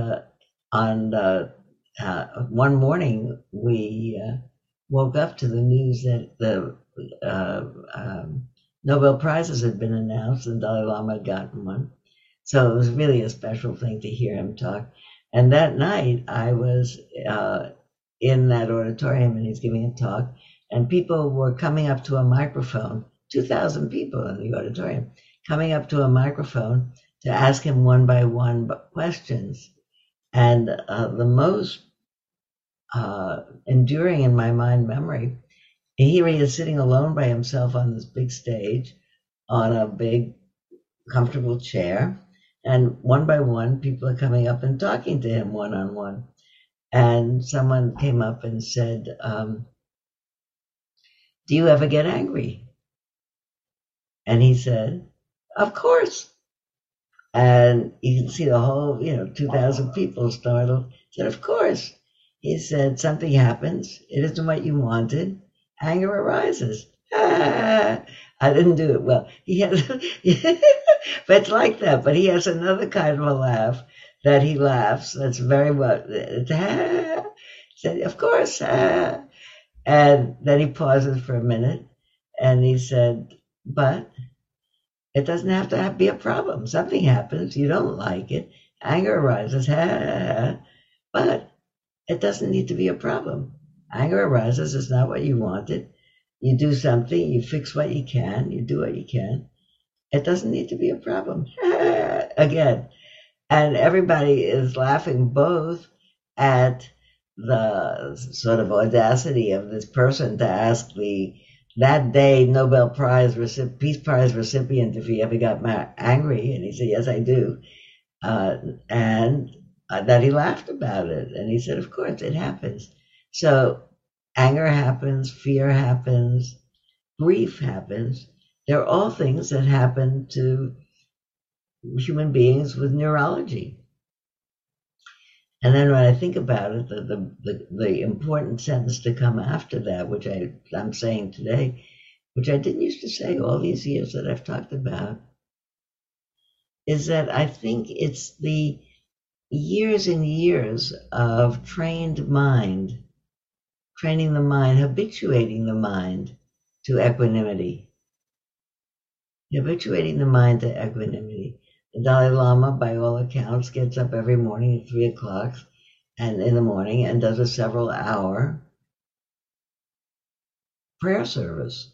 one morning, we woke up to the news that the Nobel Prizes had been announced, and Dalai Lama had gotten one. So it was really a special thing to hear him talk. And that night, I was in that auditorium, and he's giving a talk. And people were coming up to a microphone, 2,000 people in the auditorium, coming up to a microphone to ask him one by one questions. And the most enduring in my mind memory, here he is sitting alone by himself on this big stage, on a big, comfortable chair. And one by one, people are coming up and talking to him one-on-one. And someone came up and said, do you ever get angry? And he said, of course. And you can see the whole, 2,000 people startled. He said, of course. He said, something happens. It isn't what you wanted. Anger arises. Ah, I didn't do it well. He has, but it's like that. But he has another kind of a laugh that he laughs. That's very well. Ah. He said, of course. Ah. And then he pauses for a minute, and he said, but it doesn't have to be a problem. Something happens. You don't like it. Anger arises. But it doesn't need to be a problem. Anger arises. It's not what you wanted. You do something. You fix what you can. You do what you can. It doesn't need to be a problem. Again. And everybody is laughing both at the sort of audacity of this person to ask that day Nobel Prize Peace Prize recipient if he ever got angry, and he said, yes, I do, and that he laughed about it, and he said, of course, it happens. So anger happens, fear happens, grief happens. They're all things that happen to human beings with neurology. And then when I think about it, the important sentence to come after that, which I'm saying today, which I didn't used to say all these years that I've talked about, is that I think it's the years and years of training the mind, habituating the mind to equanimity. The Dalai Lama, by all accounts, gets up every morning at 3:00 and in the morning and does a several-hour prayer service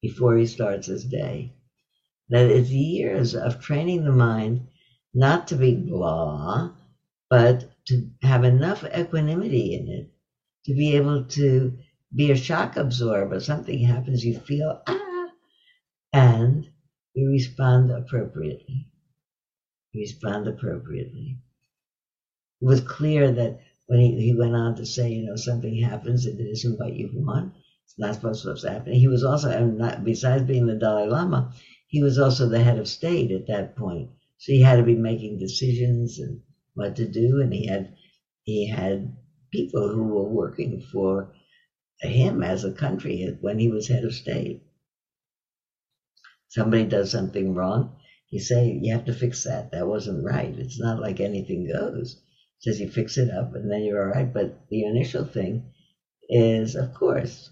before he starts his day. That is years of training the mind not to be blah, but to have enough equanimity in it to be able to be a shock absorber. Something happens, you feel, and you respond appropriately. It was clear that when he went on to say, something happens if it isn't what you want, it's not supposed to happen. He was also, besides being the Dalai Lama, he was also the head of state at that point. So he had to be making decisions and what to do, and he had people who were working for him as a country when he was head of state. Somebody does something wrong. He say, you have to fix that. That wasn't right. It's not like anything goes. It says you fix it up and then you're all right. But the initial thing is, of course,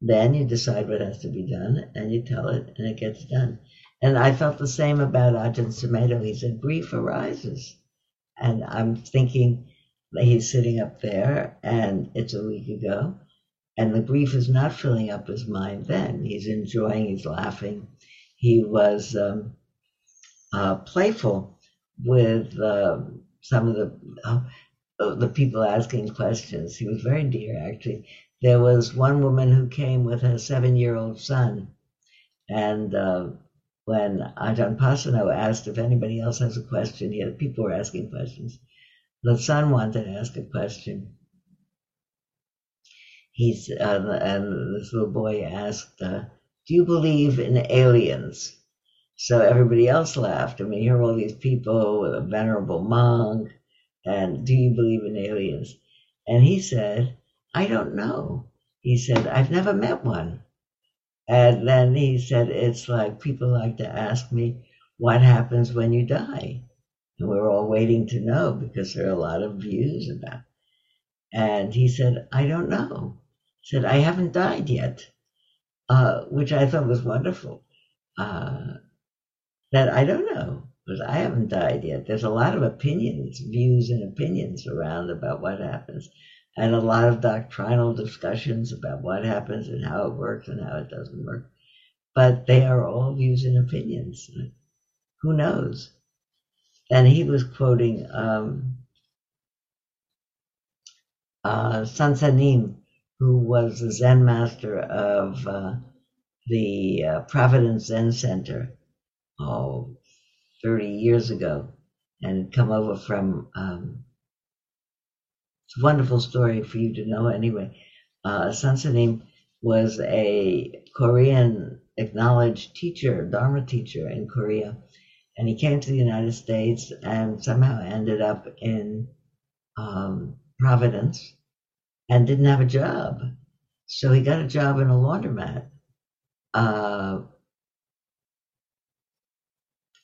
then you decide what has to be done and you tell it and it gets done. And I felt the same about Ajahn Sumedho. He said, grief arises. And I'm thinking that he's sitting up there and it's a week ago and the grief is not filling up his mind then. He's enjoying, he's laughing. He was playful with some of the people asking questions. He was very dear, actually. There was one woman who came with her 7-year-old son, and when Ajahn Pasano asked if anybody else has a question, people were asking questions. The son wanted to ask a question. And this little boy asked, "Do you believe in aliens?" So everybody else laughed. I mean, here are all these people with a venerable monk, and do you believe in aliens? And he said, "I don't know." He said, "I've never met one." And then he said, "It's like people like to ask me, what happens when you die?" And we're all waiting to know because there are a lot of views about it. And he said, "I don't know." He said, "I haven't died yet," which I thought was wonderful. That I don't know, because I haven't died yet. There's a lot of opinions, views and opinions around about what happens. And a lot of doctrinal discussions about what happens and how it works and how it doesn't work. But they are all views and opinions. Who knows? And he was quoting Seung Sahn Sunim, who was the Zen master of the Providence Zen Center, 30 years ago, and come over from... It's a wonderful story for you to know anyway. Seung Sahn Sunim was a Korean acknowledged teacher, Dharma teacher in Korea. And he came to the United States and somehow ended up in Providence and didn't have a job. So he got a job in a laundromat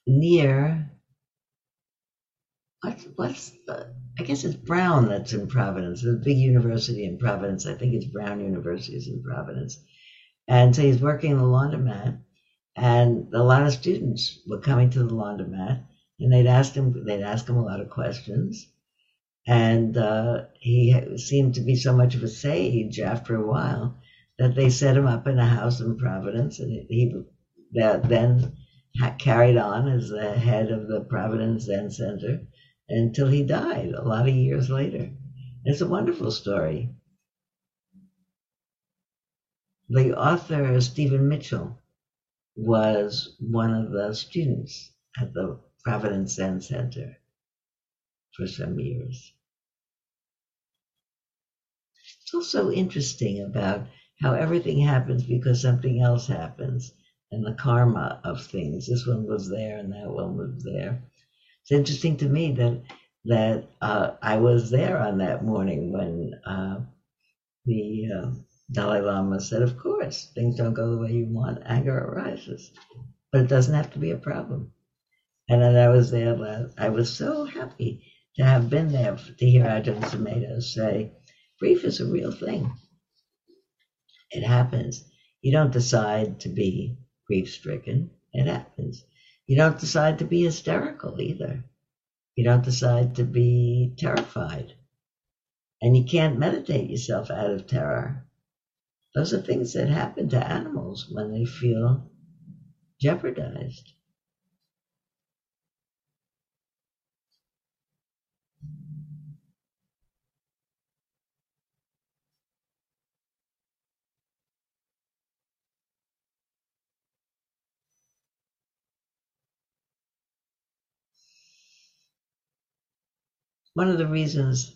near... I guess it's Brown that's in Providence. There's a big university in Providence. I think it's Brown University is in Providence. And so he's working in the laundromat, and a lot of students were coming to the laundromat, and they'd ask him a lot of questions. And he seemed to be so much of a sage after a while that they set him up in a house in Providence, and he then carried on as the head of the Providence Zen Center until he died a lot of years later. It's a wonderful story. The author, Stephen Mitchell, was one of the students at the Providence Zen Center for some years. It's also interesting about how everything happens because something else happens, and the karma of things. This one was there and that one was there. It's interesting to me that I was there on that morning when the Dalai Lama said, "Of course, things don't go the way you want. Anger arises, but it doesn't have to be a problem." And then I was there. I was so happy to have been there to hear Ajahn Sumedho say, "Grief is a real thing. It happens. You don't decide to be grief-stricken. It happens. You don't decide to be hysterical either. You don't decide to be terrified. And you can't meditate yourself out of terror. Those are things that happen to animals when they feel jeopardized." One of the reasons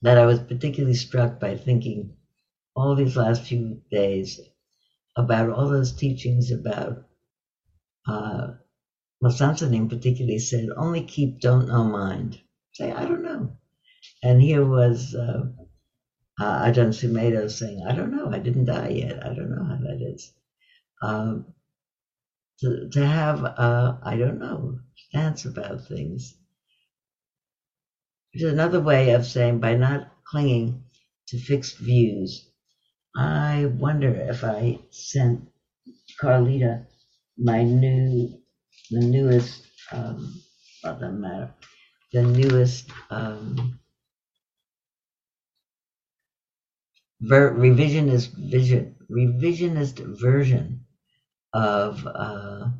that I was particularly struck by thinking all these last few days about all those teachings about, Seung Sahn Sunim particularly said, "Only keep don't know mind." Say, "I don't know." And here was Ajahn Sumedho saying, "I don't know, I didn't die yet. I don't know how that is." To have a, I don't know, stance about things. Which is another way of saying, by not clinging to fixed views. I wonder if I sent Carlita the newest revisionist version of the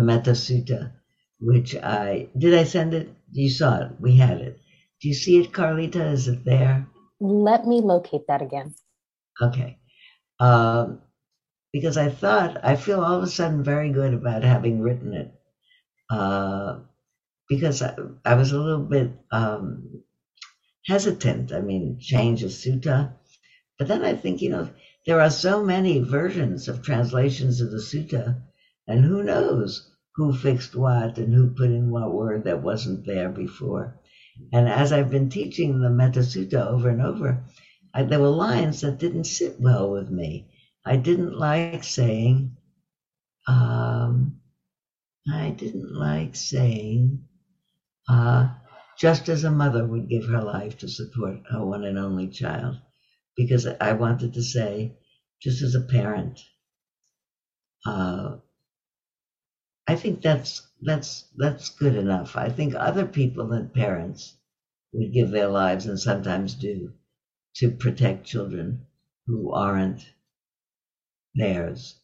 Metta Sutta, which I send it? You saw it. We had it. Do you see it, Carlita? Is it there? Let me locate that again. Okay. Because I feel all of a sudden very good about having written it. Because I was a little bit hesitant. I mean, change of sutta. But then I think, there are so many versions of translations of the sutta, and who knows who fixed what and who put in what word that wasn't there before. And as I've been teaching the Metta Sutta over and over, there were lines that didn't sit well with me. I didn't like saying, just as a mother would give her life to support her one and only child. Because I wanted to say, just as a parent, I think that's good enough. I think other people than parents would give their lives, and sometimes do, to protect children who aren't theirs.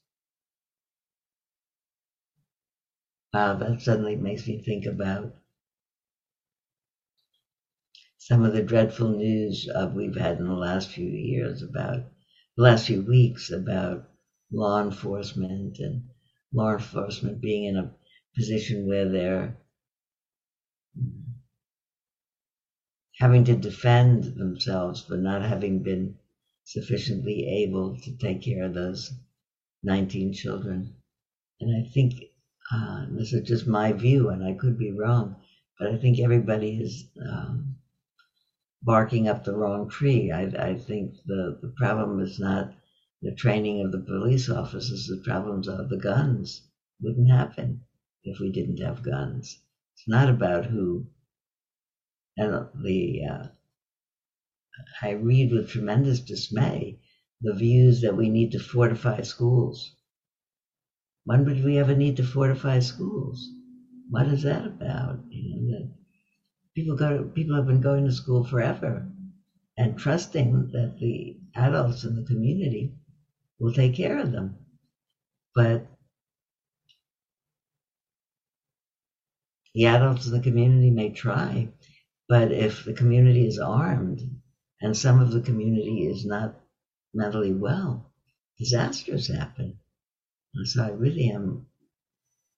Wow, that suddenly makes me think about some of the dreadful news we've had in the last few years about law enforcement, and law enforcement being in a position where they're having to defend themselves for not having been sufficiently able to take care of those 19 children. And I think, this is just my view, and I could be wrong, but I think everybody is barking up the wrong tree. I think the problem is not the training of the police officers. The problems are the guns. Wouldn't happen if we didn't have guns. It's not about who. And I read with tremendous dismay the views that we need to fortify schools. When would we ever need to fortify schools? What is that about? People have been going to school forever and trusting that the adults in the community will take care of them. But the adults in the community may try, but if the community is armed and some of the community is not mentally well, disasters happen. And so I really am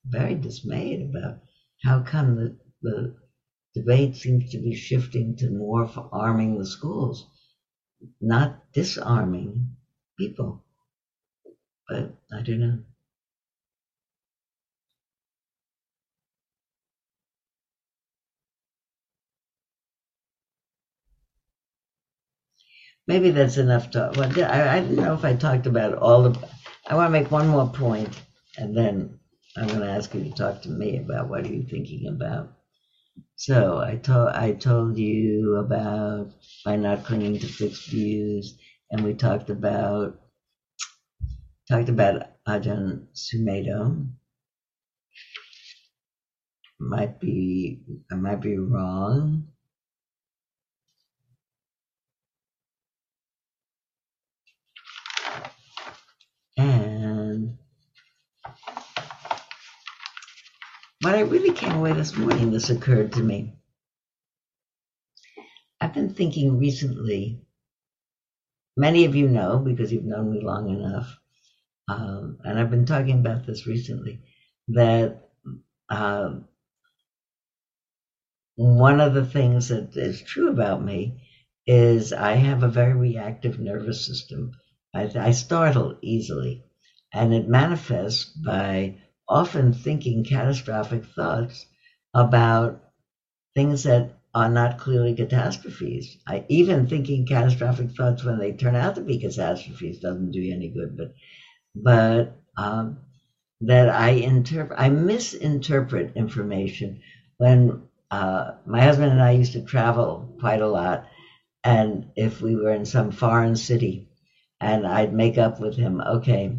very dismayed about how come the debate seems to be shifting to more for arming the schools, not disarming people. But I don't know. Maybe that's enough talk. Well, I don't know if I talked about I want to make one more point, and then I'm going to ask you to talk to me about what are you thinking about. So I told you about by not clinging to fixed views, and we talked about Ajahn Sumedho. I might be wrong. And but I really came away this morning, this occurred to me. I've been thinking recently, many of you know, because you've known me long enough, and I've been talking about this recently, that one of the things that is true about me is I have a very reactive nervous system. I startle easily, and it manifests by often thinking catastrophic thoughts about things that are not clearly catastrophes. Even thinking catastrophic thoughts when they turn out to be catastrophes doesn't do you any good, but that I misinterpret information. When my husband and I used to travel quite a lot, and if we were in some foreign city, and I'd make up with him, okay,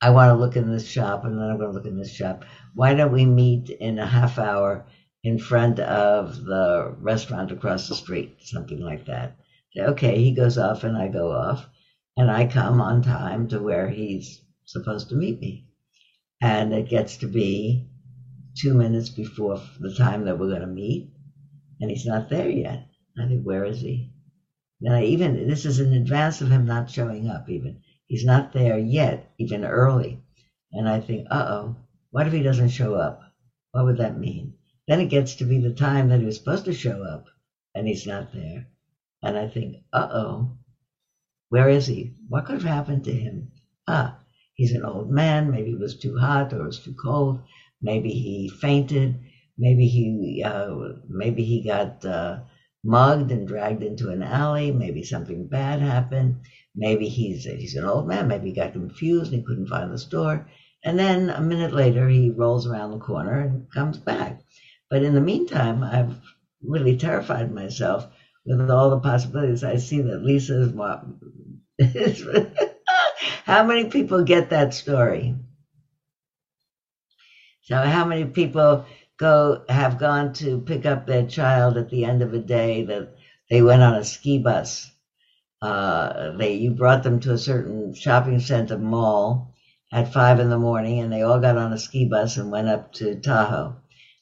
I want to look in this shop, and then I'm going to look in this shop. Why don't we meet in a half hour in front of the restaurant across the street, something like that? okay, he goes off and I go off, and I come on time to where he's supposed to meet me. And it gets to be 2 minutes before the time that we're going to meet, and he's not there yet. I think, where is he? Then I even, this is in advance of him not showing up even. He's not there yet, even early. And I think, uh-oh, what if he doesn't show up? What would that mean? Then it gets to be the time that he was supposed to show up, and he's not there. And I think, uh-oh, where is he? What could have happened to him? Ah, he's an old man. Maybe it was too hot or it was too cold. Maybe he fainted. Maybe he got mugged and dragged into an alley. Maybe something bad happened. Maybe he's an old man. Maybe he got confused and he couldn't find the store. And then a minute later, he rolls around the corner and comes back. But in the meantime, I've really terrified myself with all the possibilities. I see that Lisa is mom. How many people get that story? So how many people have gone to pick up their child at the end of a day that they went on a ski bus? You brought them to a certain shopping center mall at 5 in the morning, and they all got on a ski bus and went up to Tahoe.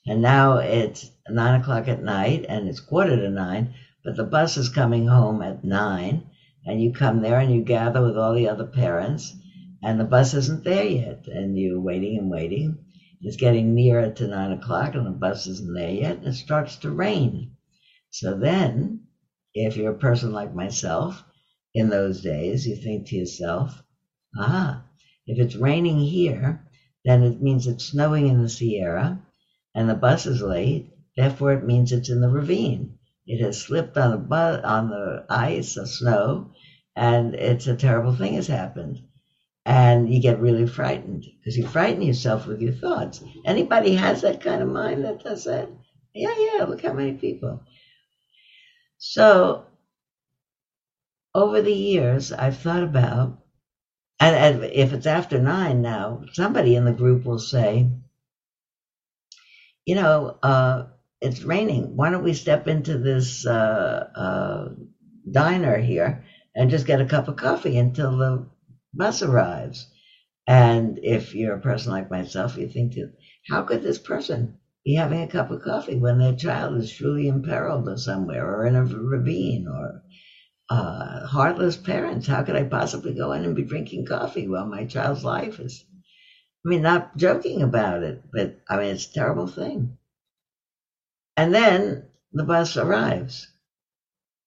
And now it's 9 o'clock at night, and it's 8:45, but the bus is coming home at 9, and you come there and you gather with all the other parents, and the bus isn't there yet, and you're waiting and waiting. It's getting nearer to 9 o'clock, and the bus isn't there yet, and it starts to rain. So then, if you're a person like myself, in those days, you think to yourself, aha, if it's raining here, then it means it's snowing in the Sierra, and the bus is late, therefore it means it's in the ravine. It has slipped on the ice or snow, and it's a terrible thing has happened. And you get really frightened, because you frighten yourself with your thoughts. Anybody has that kind of mind that does that? Yeah, look how many people. So over the years, I've thought about, and if it's after 9 now, somebody in the group will say, it's raining. Why don't we step into this diner here and just get a cup of coffee until the bus arrives? And if you're a person like myself, you think, how could this person be having a cup of coffee when their child is truly imperiled or somewhere, or in a ravine, or heartless parents? How could I possibly go in and be drinking coffee while my child's life is... not joking about it, but it's a terrible thing. And then the bus arrives.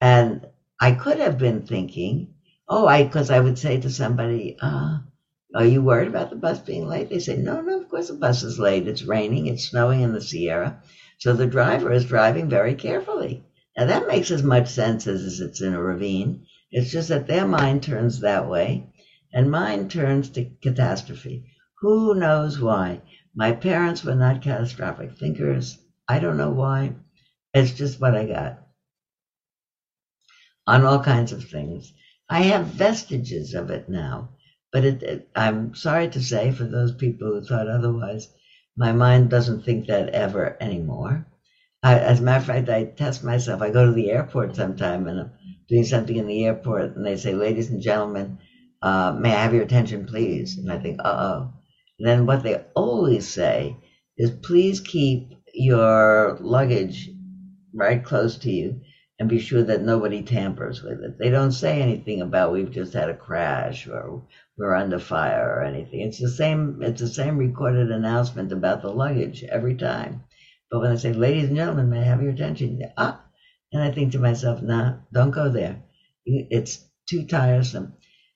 And I could have been thinking, because I would say to somebody, are you worried about the bus being late? They say, no, of course the bus is late. It's raining, it's snowing in the Sierra. So the driver is driving very carefully. Now that makes as much sense as it's in a ravine. It's just that their mind turns that way, and mine turns to catastrophe. Who knows why? My parents were not catastrophic thinkers. I don't know why. It's just what I got on all kinds of things. I have vestiges of it now, but I'm sorry to say, for those people who thought otherwise, my mind doesn't think that ever anymore. As a matter of fact, I test myself. I go to the airport sometime, and I'm doing something in the airport, and they say, ladies and gentlemen, may I have your attention, please? And I think, uh-oh. Then what they always say is, please keep your luggage right close to you and be sure that nobody tampers with it. They don't say anything about we've just had a crash or we're under fire or anything. It's the same recorded announcement about the luggage every time. But when I say, ladies and gentlemen, may I have your attention? And I think to myself, nah, don't go there. It's too tiresome.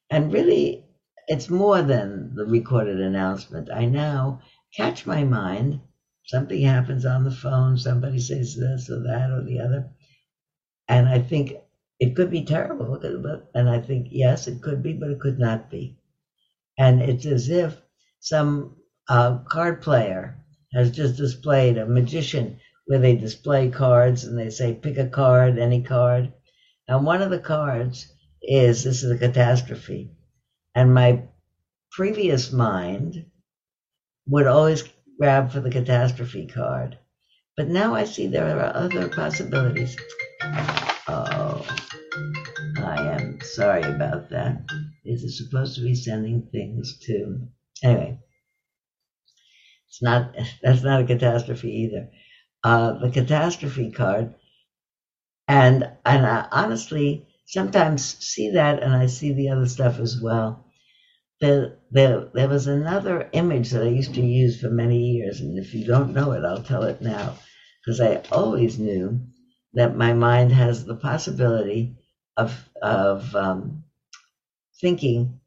And really, it's more than the recorded announcement. I now catch my mind. Something happens on the phone. Somebody says this or that or the other. And I think it could be terrible. And I think, yes, it could be, but it could not be. And it's as if some card player has just displayed a magician where they display cards and they say, pick a card, any card. And one of the cards is, this is a catastrophe. And my previous mind would always grab for the catastrophe card. But now I see there are other possibilities. Oh, I am sorry about that. This is supposed to be sending things to... Anyway, it's not. That's not a catastrophe either. The catastrophe card, and I honestly sometimes see that, and I see the other stuff as well. There was another image that I used to use for many years, and if you don't know it, I'll tell it now, because I always knew that my mind has the possibility of thinking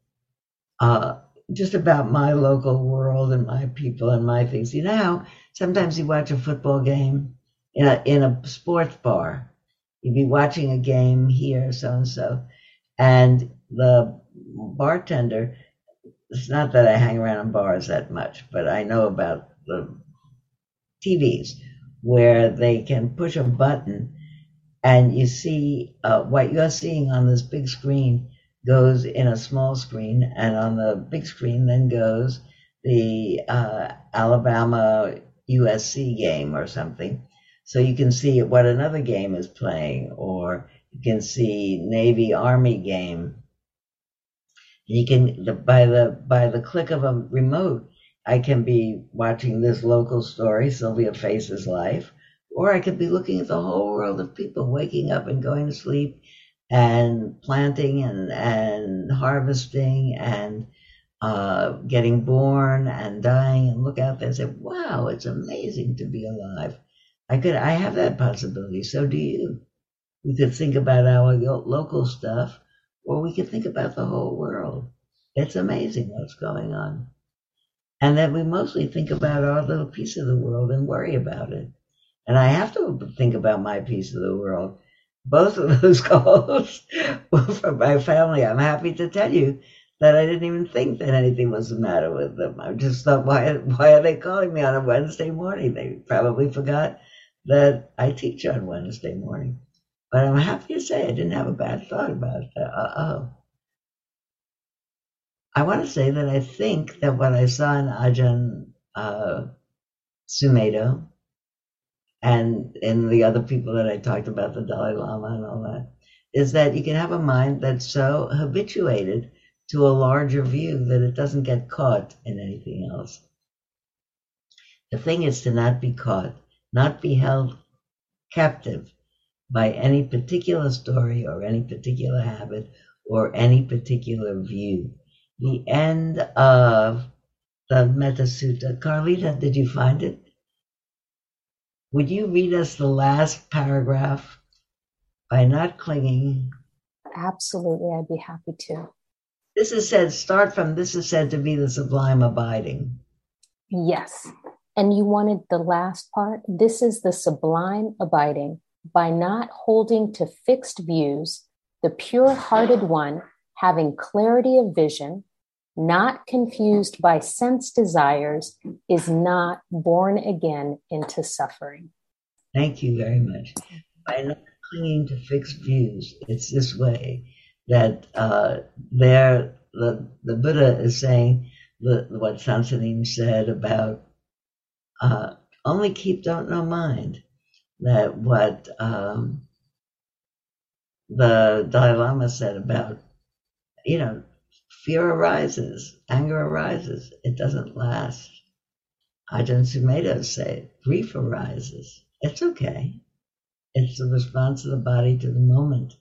just about my local world and my people and my things. You know how sometimes you watch a football game in a sports bar. You'd be watching a game here, so-and-so, and the bartender... It's not that I hang around in bars that much, but I know about the TVs where they can push a button and you see what you're seeing on this big screen goes in a small screen, and on the big screen then goes the Alabama-USC game or something. So you can see what another game is playing, or you can see Navy-Army game. You can, by the click of a remote, I can be watching this local story, Sylvia Face's Life, or I could be looking at the whole world of people waking up and going to sleep and planting and harvesting and getting born and dying, and look out there and say, wow, it's amazing to be alive. I have that possibility. So do you. We could think about our local stuff, or we can think about the whole world. It's amazing what's going on. And that we mostly think about our little piece of the world and worry about it. And I have to think about my piece of the world. Both of those calls were from my family. I'm happy to tell you that I didn't even think that anything was the matter with them. I just thought, why are they calling me on a Wednesday morning? They probably forgot that I teach on Wednesday morning. But I'm happy to say I didn't have a bad thought about it. I want to say that I think that what I saw in Ajahn Sumedho and in the other people that I talked about, the Dalai Lama and all that, is that you can have a mind that's so habituated to a larger view that it doesn't get caught in anything else. The thing is to not be caught, not be held captive by any particular story or any particular habit or any particular view. The end of the Metta Sutta. Carlita, did you find it? Would you read us the last paragraph by not clinging? Absolutely, I'd be happy to. This is said to be the sublime abiding. Yes, and you wanted the last part. This is the sublime abiding. By not holding to fixed views, the pure-hearted one, having clarity of vision, not confused by sense desires, is not born again into suffering. Thank you very much. By not clinging to fixed views, it's this way that the Buddha is saying what Seung Sahn Sunim said about only keep don't know mind. That what the Dalai Lama said about, fear arises, anger arises, it doesn't last. Ajahn Sumedho said, grief arises. It's okay. It's the response of the body to the moment.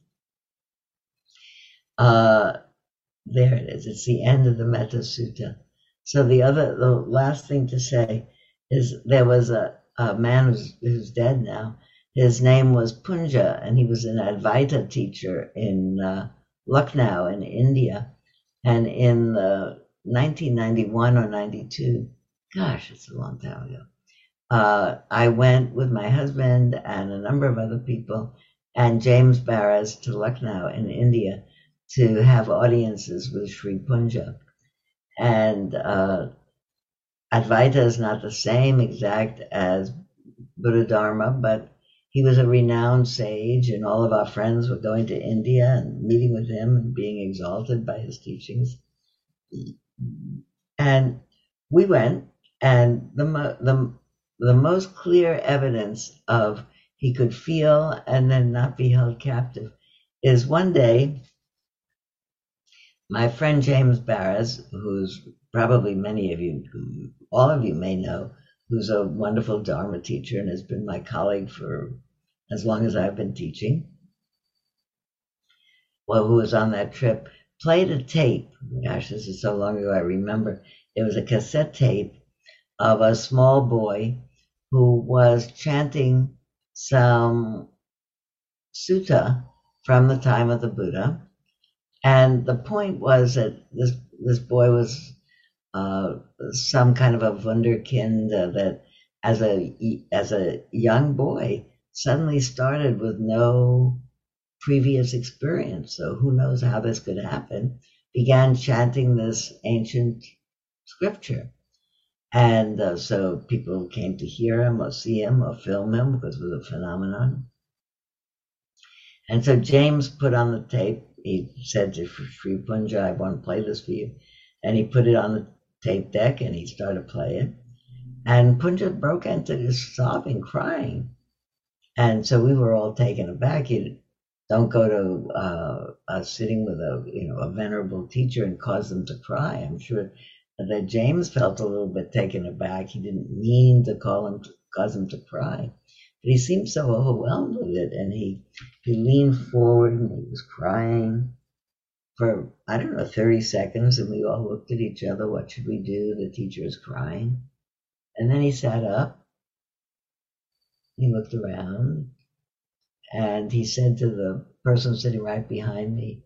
There it is. It's the end of the Metta Sutta. So the last thing to say is there was a man who's dead now. His name was Punja, and he was an Advaita teacher in Lucknow in India. And in 1991 or 92, gosh, it's a long time ago, I went with my husband and a number of other people and James Baraz to Lucknow in India to have audiences with Sri Punja. And Advaita is not the same exact as Buddha Dharma, but he was a renowned sage, and all of our friends were going to India and meeting with him and being exalted by his teachings. And we went, and the most clear evidence of he could feel and then not be held captive, is one day my friend James Baraz, who's probably many of you, all of you may know, who's a wonderful Dharma teacher and has been my colleague for as long as I've been teaching, well, who was on that trip, played a tape. Gosh, this is so long ago, I remember. It was a cassette tape of a small boy who was chanting some sutta from the time of the Buddha. And the point was that this boy was some kind of a wunderkind that as a young boy suddenly started with no previous experience, so who knows how this could happen, began chanting this ancient scripture. And so people came to hear him or see him or film him because it was a phenomenon. And so James put on the tape, he said to Sri Punja, I want to play this for you. And he put it on the tape deck and he started playing. And Punja broke into this sobbing, crying. And so we were all taken aback. You don't go to sitting with a venerable teacher and cause them to cry. I'm sure that James felt a little bit taken aback. He didn't mean to cause him to cry, but he seemed so overwhelmed with it, and he leaned forward and he was crying for, I don't know, 30 seconds, and we all looked at each other. What should we do? The teacher is crying. And then he sat up. He looked around, and he said to the person sitting right behind me,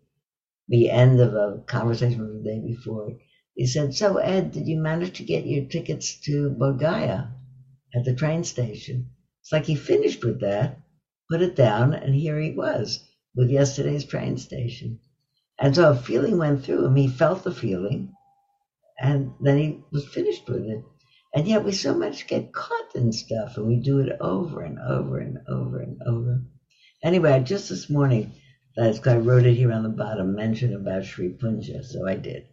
the end of a conversation from the day before, he said, so Ed, did you manage to get your tickets to Bodh Gaya at the train station? It's like he finished with that, put it down, and here he was with yesterday's train station. And so a feeling went through him. He felt the feeling, and then he was finished with it. And yet we so much get caught in stuff, and we do it over and over and over and over. Anyway, just this morning, I wrote it here on the bottom, mentioned about Sri Punja, so I did.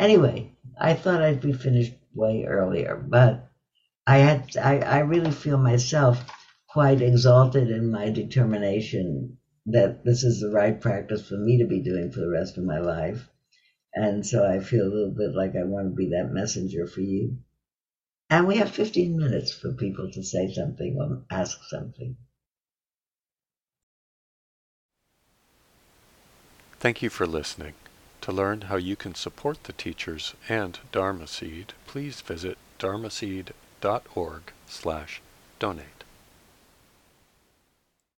Anyway, I thought I'd be finished way earlier, but I really feel myself quite exalted in my determination that this is the right practice for me to be doing for the rest of my life. And so I feel a little bit like I want to be that messenger for you. And we have 15 minutes for people to say something or ask something. Thank you for listening. To learn how you can support the teachers and Dharma Seed, please visit dharmaseed.org/donate.